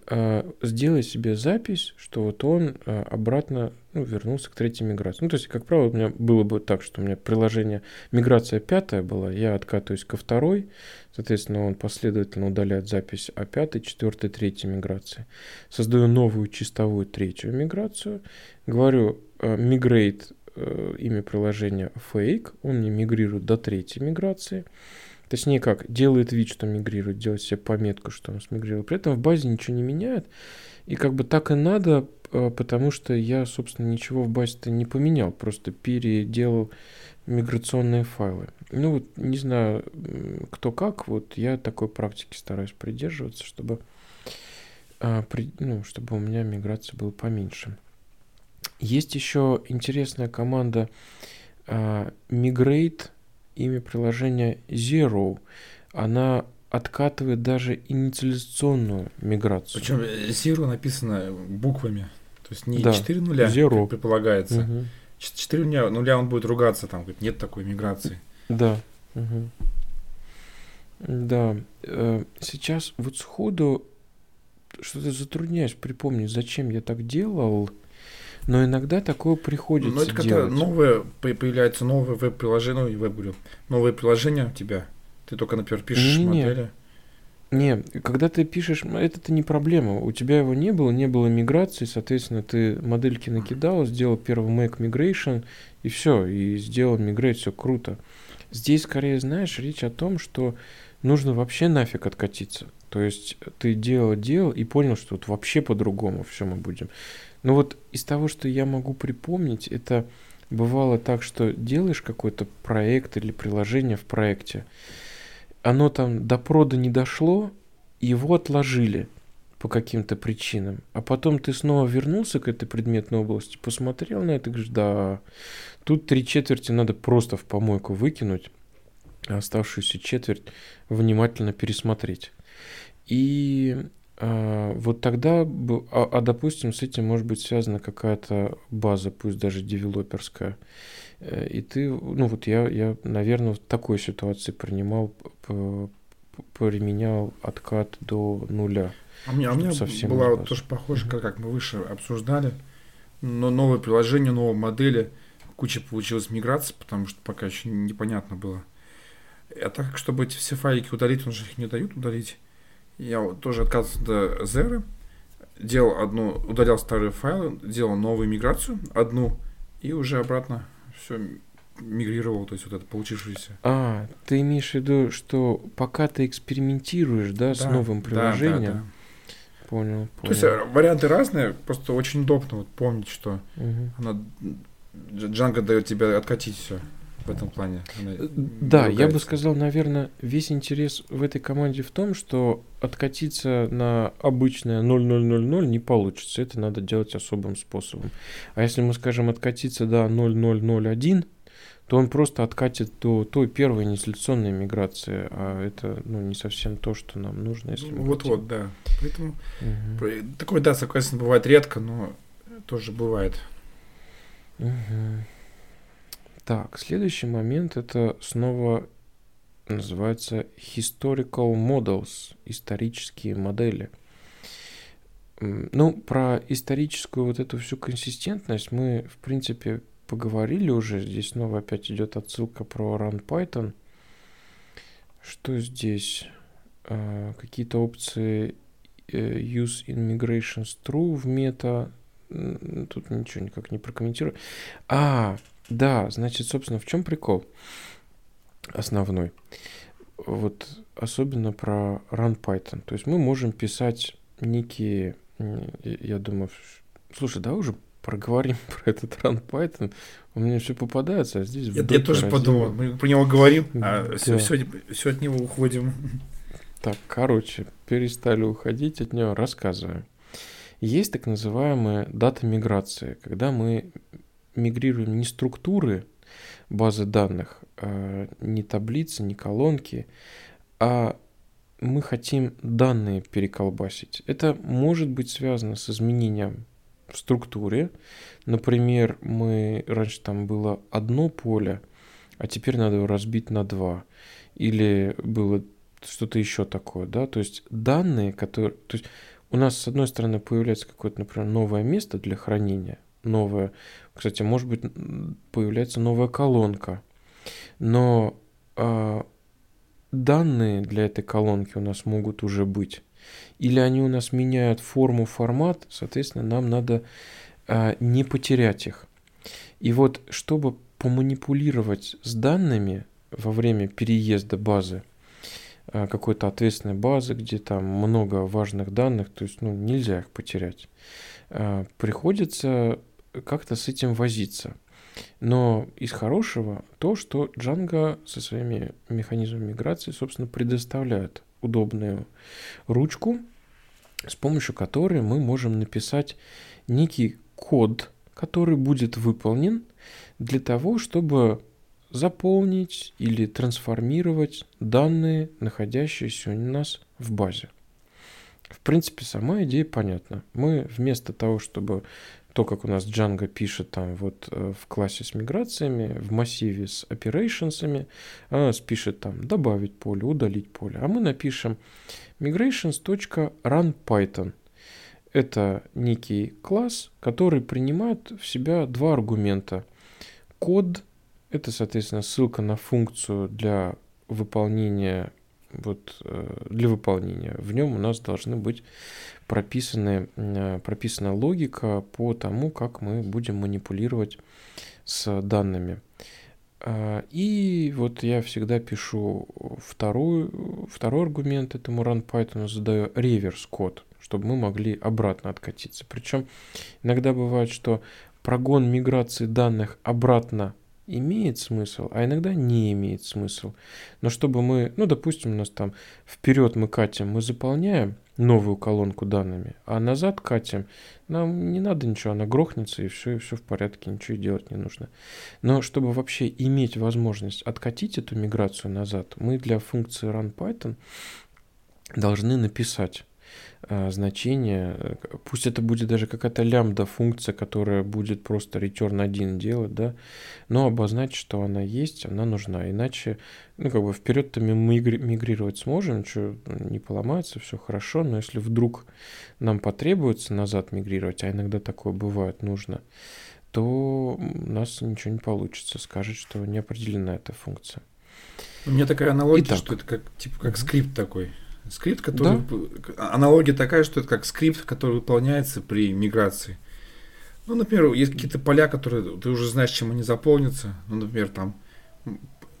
сделает себе запись, что вот он обратно вернулся к третьей миграции. Ну, то есть, как правило, у меня было бы так, что у меня приложение миграция 5 была, я откатываюсь ко 2, соответственно, он последовательно удаляет запись о 5, 4, 3 миграции. Создаю новую чистовую 3-ю миграцию, говорю migrate имя приложения fake, он мне мигрирует до 3-й миграции. Точнее как, делает вид, что мигрирует, делает себе пометку, что он смигрировал. При этом в базе ничего не меняет. И как бы так и надо, потому что я, собственно, ничего в базе-то не поменял. Просто переделал миграционные файлы. Ну вот, не знаю, кто как. Вот я такой практики стараюсь придерживаться, чтобы у меня миграции было поменьше. Есть еще интересная команда migrate. Имя приложения Zero, она откатывает даже инициализационную миграцию. Причем Zero написано буквами, то есть не 4 нуля, как предполагается. Угу. 4 нуля он будет ругаться, там говорит, нет такой миграции. Да. Угу. Да. Сейчас вот сходу что-то затрудняюсь припомнить, зачем я так делал. Но иногда такое приходится делать. Но это когда появляются новые веб-приложения, новые приложения у тебя. Ты только, например, пишешь модели. Не, когда ты пишешь, это не проблема. У тебя его не было миграции, соответственно, ты модельки накидал, сделал первый make migration, и все, и сделал migrate, все круто. Здесь, скорее, знаешь, речь о том, что нужно вообще нафиг откатиться. То есть ты делал и понял, что вот вообще по-другому все мы будем. Но вот из того, что я могу припомнить, это бывало так, что делаешь какой-то проект или приложение в проекте, оно там до прода не дошло, его отложили по каким-то причинам, а потом ты снова вернулся к этой предметной области, посмотрел на это и говоришь, да, тут 3/4 надо просто в помойку выкинуть, а оставшуюся четверть внимательно пересмотреть. И... вот тогда, допустим, с этим может быть связана какая-то база, пусть даже девелоперская. И ты, я, наверное, в такой ситуации применял откат до нуля. У меня была вот тоже похожая, как мы выше обсуждали, но новое приложение, новые модели, куча получилось миграций, потому что пока еще непонятно было. А так, чтобы эти все файлики удалить, он же их не дают удалить. Я вот тоже отказывался до Zero, удалял старые файлы, делал новую миграцию, одну, и уже обратно все мигрировал, то есть вот это получившееся. Ты имеешь в виду, что пока ты экспериментируешь, да, с новым приложением? Да. Понял. То есть варианты разные, просто очень удобно помнить, что Django дает тебе откатить все. В этом плане. Да, я бы сказал, наверное, весь интерес в этой команде в том, что откатиться на обычное 0.0.0.0 не получится. Это надо делать особым способом. А если мы скажем откатиться до 0.0.0.1, то он просто откатит до той первой инициализационной миграции, а это не совсем то, что нам нужно. Если вот-вот, да. Поэтому такое, согласен, бывает редко, но тоже бывает. Так, следующий момент, это снова называется historical models, исторические модели. Про историческую вот эту всю консистентность мы, в принципе, поговорили уже. Здесь снова опять идет отсылка про Run Python. Что здесь? Какие-то опции use in migrations true в мета. Тут ничего никак не прокомментирую. Да, значит, собственно, в чем прикол основной? вот особенно про run Python. То есть мы можем писать некие, я думаю, слушай, да, уже проговорим про этот run Python, у меня все попадается, а здесь... Я тоже подумал, мы про него говорим, а да. Все от него уходим. Так, короче, перестали уходить от него, рассказываю. Есть так называемая дата миграции, когда мы мигрируем не структуры базы данных, не таблицы, не колонки, а мы хотим данные переколбасить. Это может быть связано с изменением в структуре. Например, мы раньше там было одно поле, а теперь надо его разбить на два. Или было что-то еще такое, да? То есть данные, которые... То есть у нас, с одной стороны, появляется какое-то, например, новое место для хранения, новое... Кстати, может быть, появляется новая колонка, но данные для этой колонки у нас могут уже быть. Или они у нас меняют форму, формат, соответственно, нам надо не потерять их. И вот, чтобы поманипулировать с данными во время переезда базы, какой-то ответственной базы, где там много важных данных, то есть ну, нельзя их потерять, приходится как-то с этим возиться. Но из хорошего то, что Django со своими механизмами миграции, собственно, предоставляет удобную ручку, с помощью которой мы можем написать некий код, который будет выполнен для того, чтобы заполнить или трансформировать данные, находящиеся у нас в базе. В принципе, сама идея понятна. Мы вместо того, чтобы то, как у нас Django пишет там вот в классе с миграциями, в массиве с operations'ами, она нас пишет там добавить поле, удалить поле. А мы напишем migrations.runPython. Это некий класс, который принимает в себя два аргумента. Код, это, соответственно, ссылка на функцию для выполнения. Вот для выполнения. В нем у нас должны быть прописана логика по тому, как мы будем манипулировать с данными. И вот я всегда пишу второй аргумент этому runPython, задаю реверс-код, чтобы мы могли обратно откатиться. Причем иногда бывает, что прогон миграции данных обратно имеет смысл, а иногда не имеет смысл. Но чтобы мы, ну, допустим, у нас там вперед мы катим, мы заполняем новую колонку данными, а назад катим, нам не надо ничего, она грохнется, и все в порядке, ничего делать не нужно. Но чтобы вообще иметь возможность откатить эту миграцию назад, мы для функции runPython должны написать значение, пусть это будет даже какая-то лямбда функция, которая будет просто return 1 делать, да, но обозначить, что она есть, она нужна, иначе, ну, как бы вперед-то мы мигрировать сможем, ничего не поломается, все хорошо, но если вдруг нам потребуется назад мигрировать, а иногда такое бывает нужно, то у нас ничего не получится, скажет, что не определена эта функция. У меня такая аналогия, итак, что это как, типа, как скрипт такой. Скрипт, который... Да? Аналогия такая, что это как скрипт, который выполняется при миграции. Ну, например, есть какие-то поля, которые ты уже знаешь, чем они заполнятся. Ну, например, там...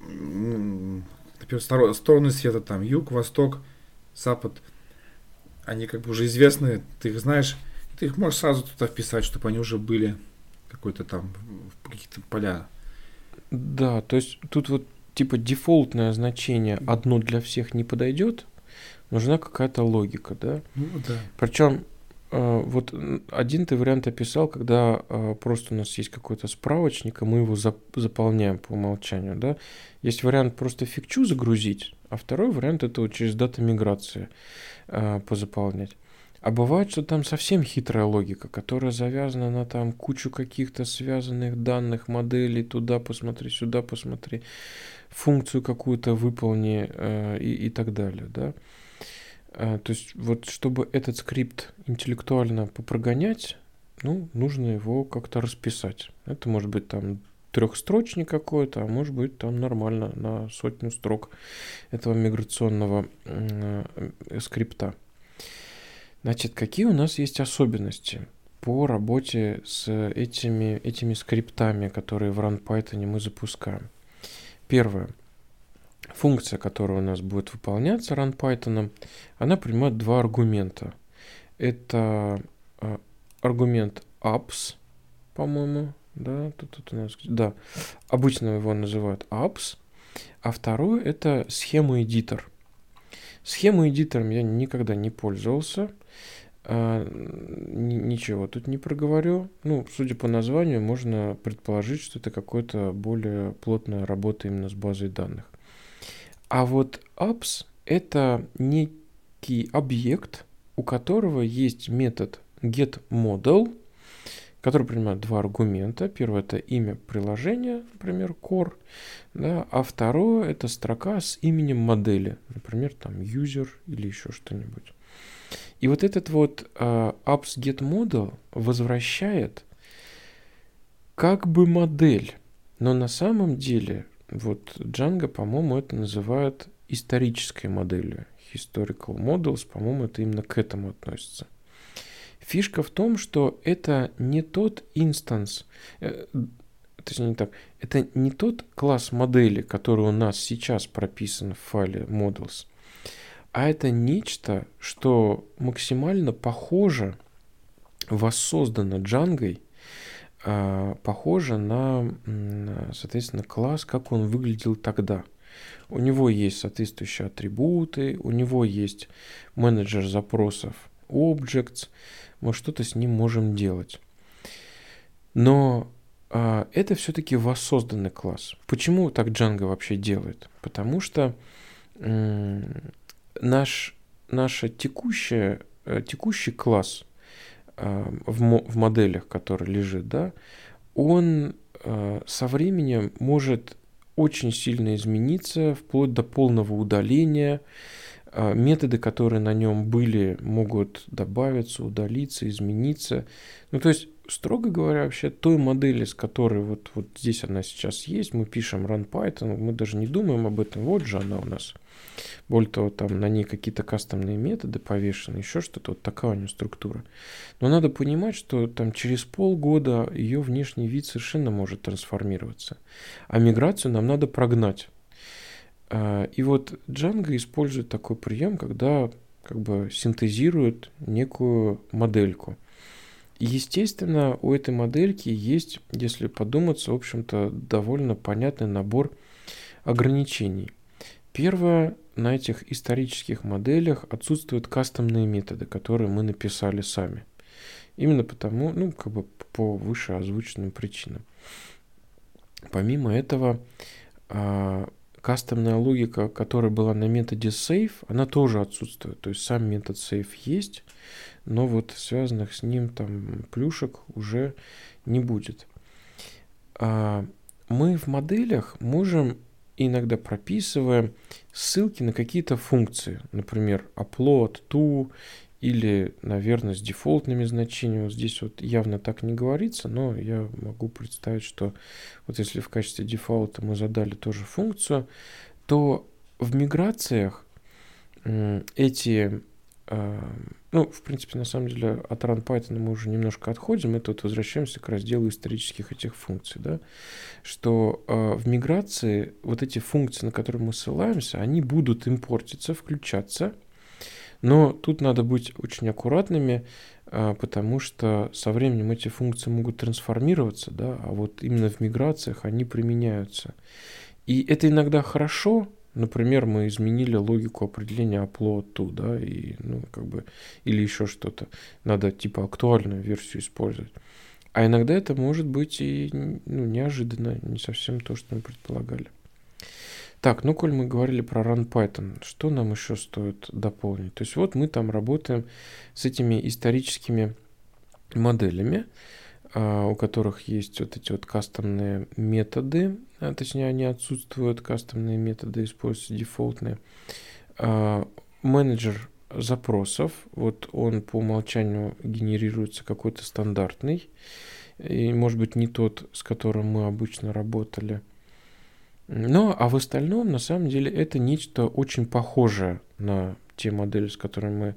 Например, стороны света, там, юг, восток, запад. Они как бы уже известны, ты их знаешь. Ты их можешь сразу туда вписать, чтобы они уже были какой-то там... Какие-то поля. Да, то есть тут вот типа дефолтное значение одно для всех не подойдет. Нужна какая-то логика, да? Ну, да. Причем вот один ты вариант описал, когда просто у нас есть какой-то справочник, и мы его заполняем по умолчанию, да? Есть вариант просто фигчу загрузить, а второй вариант это вот через дату миграции позаполнять. А бывает, что там совсем хитрая логика, которая завязана на там кучу каких-то связанных данных, моделей, туда посмотри, сюда посмотри, функцию какую-то выполни и так далее, да. То есть вот чтобы этот скрипт интеллектуально попрогонять, ну, нужно его как-то расписать. Это может быть там трехстрочник какой-то, а может быть там нормально на 100 строк этого миграционного скрипта. Значит, какие у нас есть особенности по работе с этими скриптами, которые в runPython мы запускаем? Первое. функция, которая у нас будет выполняться run Python, она принимает два аргумента. Это аргумент apps, по-моему, да, тут у нас, да, обычно его называют apps, а второе это схема-эдитор. Схема-эдитором я никогда не пользовался, ничего тут не проговорю. Ну, судя по названию, можно предположить, что это какая-то более плотная работа именно с базой данных. А вот apps — это некий объект, у которого есть метод getModel, который принимает два аргумента. Первое — это имя приложения, например, core, да, а второе — это строка с именем модели, например, там user или еще что-нибудь. И вот этот вот apps get model возвращает как бы модель, но на самом деле вот Django, по-моему, это называют исторической моделью. Historical models, по-моему, это именно к этому относится. Фишка в том, что это не тот инстанс, точнее не так, это не тот класс модели, который у нас сейчас прописан в файле models, а это нечто, что максимально похоже, воссоздано Django, похоже на, соответственно, класс, как он выглядел тогда. У него есть соответствующие атрибуты, у него есть менеджер запросов objects, мы что-то с ним можем делать. Но это все-таки воссозданный класс. Почему так Django вообще делает? Потому что наша текущий класс в моделях, который лежит, да, он со временем может очень сильно измениться, вплоть до полного удаления. Методы, которые на нем были, могут добавиться, удалиться, измениться. Ну, то есть, строго говоря, вообще той модели, с которой вот здесь она сейчас есть, мы пишем run Python, мы даже не думаем об этом. Вот же она у нас. Более того, там на ней какие-то кастомные методы повешены, еще что-то. Вот такая у нее структура. Но надо понимать, что там через полгода ее внешний вид совершенно может трансформироваться. А миграцию нам надо прогнать. И вот Django использует такой прием, когда как бы синтезирует некую модельку. И, естественно, у этой модельки есть, если подуматься, в общем-то, довольно понятный набор ограничений. Первое, на этих исторических моделях отсутствуют кастомные методы, которые мы написали сами. Именно потому, ну, как бы по вышеозвученным причинам. Помимо этого, кастомная логика, которая была на методе save, она тоже отсутствует. То есть сам метод save есть, но вот связанных с ним там плюшек уже не будет. Мы в моделях можем иногда прописываем ссылки на какие-то функции. Например, upload to или, наверное, с дефолтными значениями. Вот здесь вот явно так не говорится, но я могу представить, что вот если в качестве дефолта мы задали тоже функцию, то в миграциях эти, ну, в принципе, на самом деле от run Python мы уже немножко отходим, и тут возвращаемся к разделу исторических этих функций, да, что в миграции вот эти функции, на которые мы ссылаемся, они будут импортиться, включаться. Но тут надо быть очень аккуратными, потому что со временем эти функции могут трансформироваться, да, а вот именно в миграциях они применяются. И это иногда хорошо. Например, мы изменили логику определения upload to, да, и, ну, как бы, или еще что-то. Надо типа актуальную версию использовать. А иногда это может быть и, ну, неожиданно, не совсем то, что мы предполагали. Так, ну, коль мы говорили про run Python, что нам еще стоит дополнить? То есть вот мы там работаем с этими историческими моделями, у которых есть вот эти вот кастомные методы, точнее они отсутствуют, кастомные методы используются дефолтные. Менеджер запросов, вот он по умолчанию генерируется какой-то стандартный, и может быть не тот, с которым мы обычно работали. Но, а в остальном, на самом деле, это нечто очень похожее на те модели, с которыми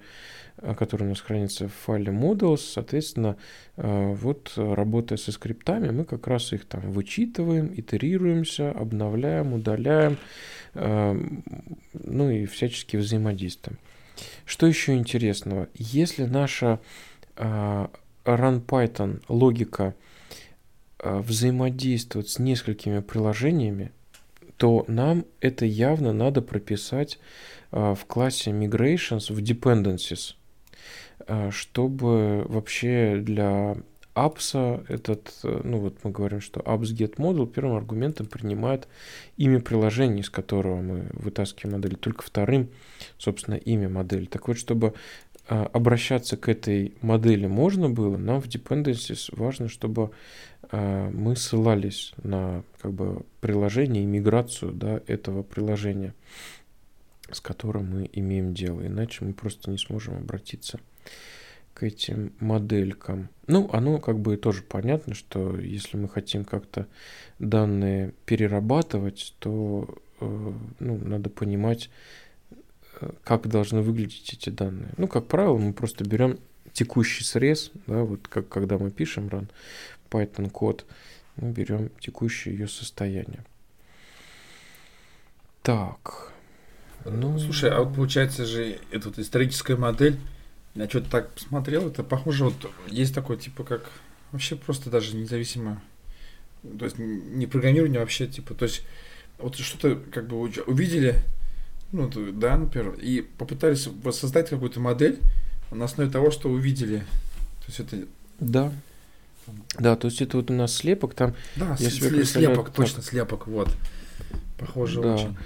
которые у нас хранятся в файле models. Соответственно, вот работая со скриптами, мы как раз их там вычитываем, итерируемся, обновляем, удаляем, ну и всячески взаимодействуем. Что еще интересного? Если наша run-python логика взаимодействует с несколькими приложениями, то нам это явно надо прописать в классе migrations в dependencies, чтобы вообще для апса этот, ну вот мы говорим, что apps get model первым аргументом принимает имя приложения, из которого мы вытаскиваем модель, только вторым, собственно, имя модели. Так вот, чтобы обращаться к этой модели можно было, нам в dependencies важно, чтобы мы ссылались на как бы приложение и миграцию, да, этого приложения, с которым мы имеем дело, иначе мы просто не сможем обратиться к этим моделькам. Ну, оно как бы тоже понятно, что если мы хотим как-то данные перерабатывать, то надо понимать, как должны выглядеть эти данные. Ну, как правило, мы просто берем текущий срез, да, вот как когда мы пишем run Python код, мы берем текущее ее состояние. Так. Ну, слушай, а вот получается же эта вот историческая модель, я что-то так посмотрел, это похоже, вот есть такой типа как вообще просто даже независимо, то есть не программирование вообще, типа, то есть вот что-то как бы увидели, ну, да, например, и попытались создать какую-то модель на основе того, что увидели. То есть это... Да. Да, то есть это вот у нас слепок там... Да, слепок, точно, слепок, вот. Похоже, да. Очень.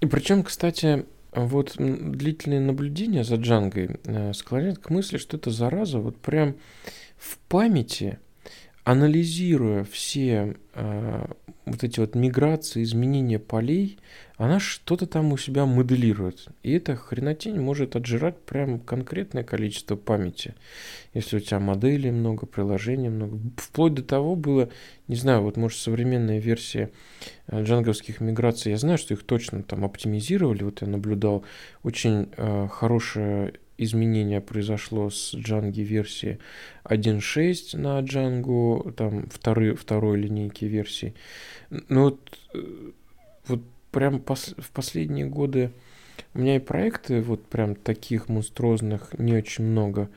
И причем, кстати, вот длительные наблюдения за Django склоняют к мысли, что эта зараза вот прям в памяти, анализируя все вот эти вот миграции, изменения полей, она что-то там у себя моделирует. И эта хренотень может отжирать прям конкретное количество памяти. Если у тебя моделей много, приложений много. Вплоть до того было, не знаю, вот может современные версии джанговских миграций, я знаю, что их точно там оптимизировали. Вот я наблюдал, очень хорошее изменение произошло с Django версии 1.6 на Django, там второй линейки версий. Но вот прям в последние годы у меня и проекты вот прям таких монструозных не очень много.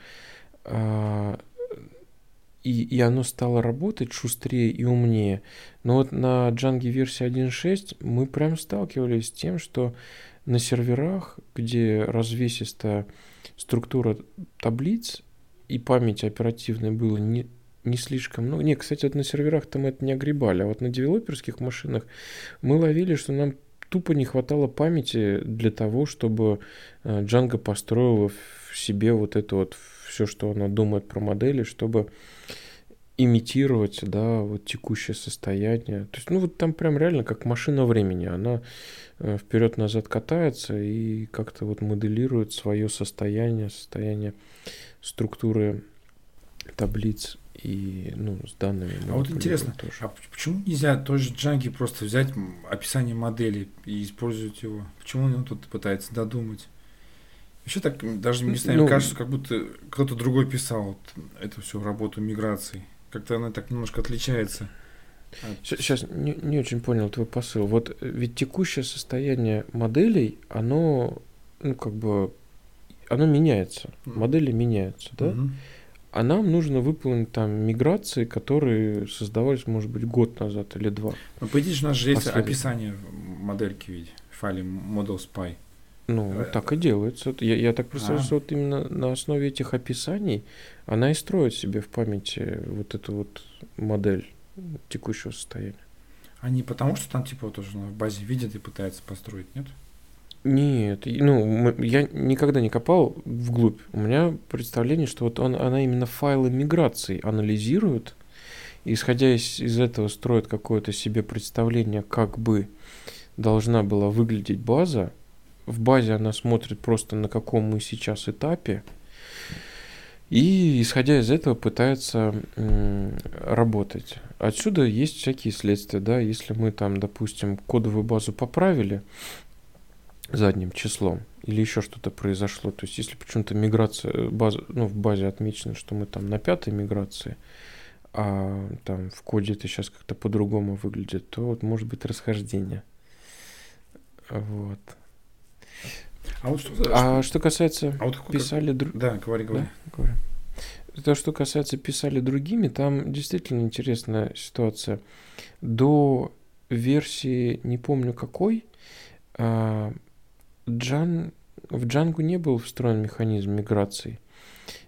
И оно стало работать шустрее и умнее. Но вот на Django версии 1.6 мы прям сталкивались с тем, что на серверах, где развесистая структура таблиц и памяти оперативной было не слишком много. Не, кстати, вот на серверах-то мы это не огребали, а вот на девелоперских машинах мы ловили, что нам тупо не хватало памяти для того, чтобы Django построила в себе вот это вот все, что она думает про модели, чтобы имитировать, да, вот текущее состояние. То есть, ну, вот там прям реально как машина времени. Она вперед-назад катается и как-то вот моделирует свое состояние структуры таблиц и, ну, с данными. А вот интересно, тоже. А почему нельзя тоже Django просто взять описание модели и использовать его? Почему он тут пытается додумать? Еще так даже местами кажется, как будто кто-то другой писал вот эту всю работу миграции. Как-то она так немножко отличается. Сейчас не очень понял твой посыл. Вот ведь текущее состояние моделей, оно, ну, как бы, оно меняется. Модели меняются, да? А нам нужно выполнить там миграции, которые создавались, может быть, год назад или два. Ну, по идее, у нас же есть описание модельки, ведь, в файле model.py. Ну, так и делается. Я так представляю, что вот именно на основе этих описаний она и строит себе в памяти вот эту вот модель текущего состояния. А не потому, что там типа вот уже в базе видит и пытается построить, нет? Нет, я никогда не копал вглубь. У меня представление, что вот она именно файлы миграции анализирует, и, исходя из этого, строит какое-то себе представление, как бы должна была выглядеть база. В базе она смотрит просто, на каком мы сейчас этапе, и, исходя из этого, пытается работать. Отсюда есть всякие следствия, да, если мы там, допустим, кодовую базу поправили, задним числом, или еще что-то произошло. То есть, если почему-то миграция, база, ну, в базе отмечено, что мы там на 5-й миграции, а там в коде это сейчас как-то по-другому выглядит, то вот может быть расхождение. Вот. А вот что касается а вот писали другими. Да, говори. Да, говори. То, что касается писали другими, там действительно интересная ситуация. До версии, не помню какой, в Django не был встроен механизм миграции.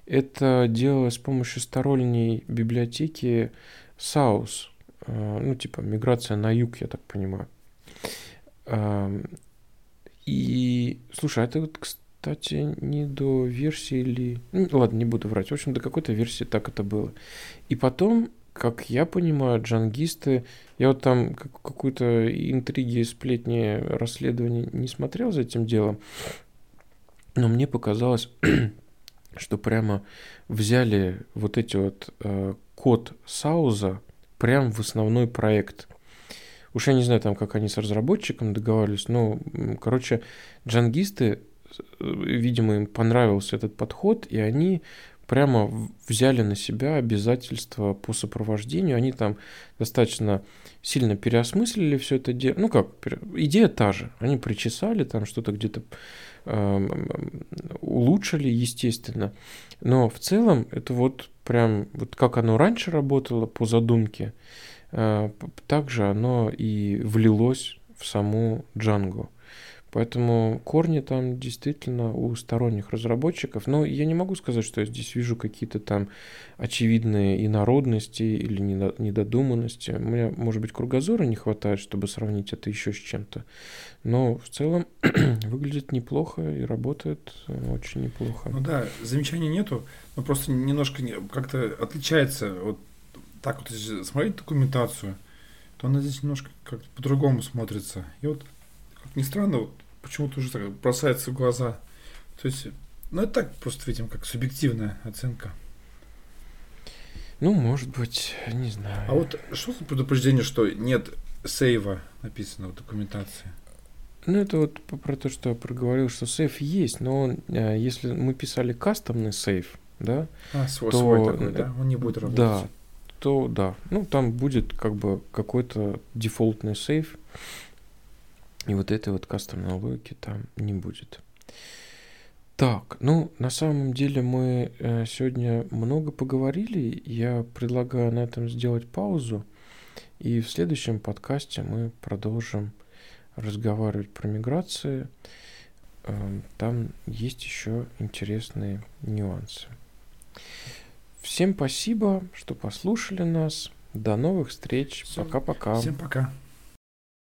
Это делалось с помощью сторонней библиотеки South, ну типа миграция на юг, я так понимаю. И, слушай, а это, кстати, не до версии или... Ну, ладно, не буду врать. В общем, до какой-то версии так это было. И потом, как я понимаю, джангисты... Я вот там какую-то интриги, сплетни, расследования не смотрел за этим делом, но мне показалось, что прямо взяли вот эти вот код Сауза прям в основной проект. Уж я не знаю, там, как они с разработчиком договаривались, но, короче, джангисты, видимо, им понравился этот подход, и они прямо взяли на себя обязательства по сопровождению. Они там достаточно сильно переосмыслили все это дело. Ну как, идея та же. Они причесали, там что-то где-то улучшили, естественно. Но в целом это вот прям, вот как оно раньше работало по задумке, также оно и влилось в саму Django. Поэтому корни там действительно у сторонних разработчиков. Но я не могу сказать, что я здесь вижу какие-то там очевидные инородности или недодуманности. У меня, может быть, кругозора не хватает, чтобы сравнить это еще с чем-то. Но в целом выглядит неплохо и работает очень неплохо. Ну да, замечаний нету, но просто немножко как-то отличается от... Так вот, если смотреть документацию, то она здесь немножко как-то по-другому смотрится. И вот, как ни странно, вот почему-то уже так бросается в глаза. То есть, ну это так просто, видим, как субъективная оценка. Ну, может быть, не знаю. А вот что за предупреждение, что нет сейва написано в документации? Ну, это вот про то, что я проговорил, что сейв есть, но если мы писали кастомный сейв, да, свой такой, да, он не будет работать. Да. То да, ну там будет как бы какой-то дефолтный сейв, и вот этой вот кастомной логики там не будет. Так, ну на самом деле мы сегодня много поговорили, я предлагаю на этом сделать паузу, и в следующем подкасте мы продолжим разговаривать про миграции, там есть еще интересные нюансы. Всем спасибо, что послушали нас. До новых встреч. Пока-пока. Всем пока.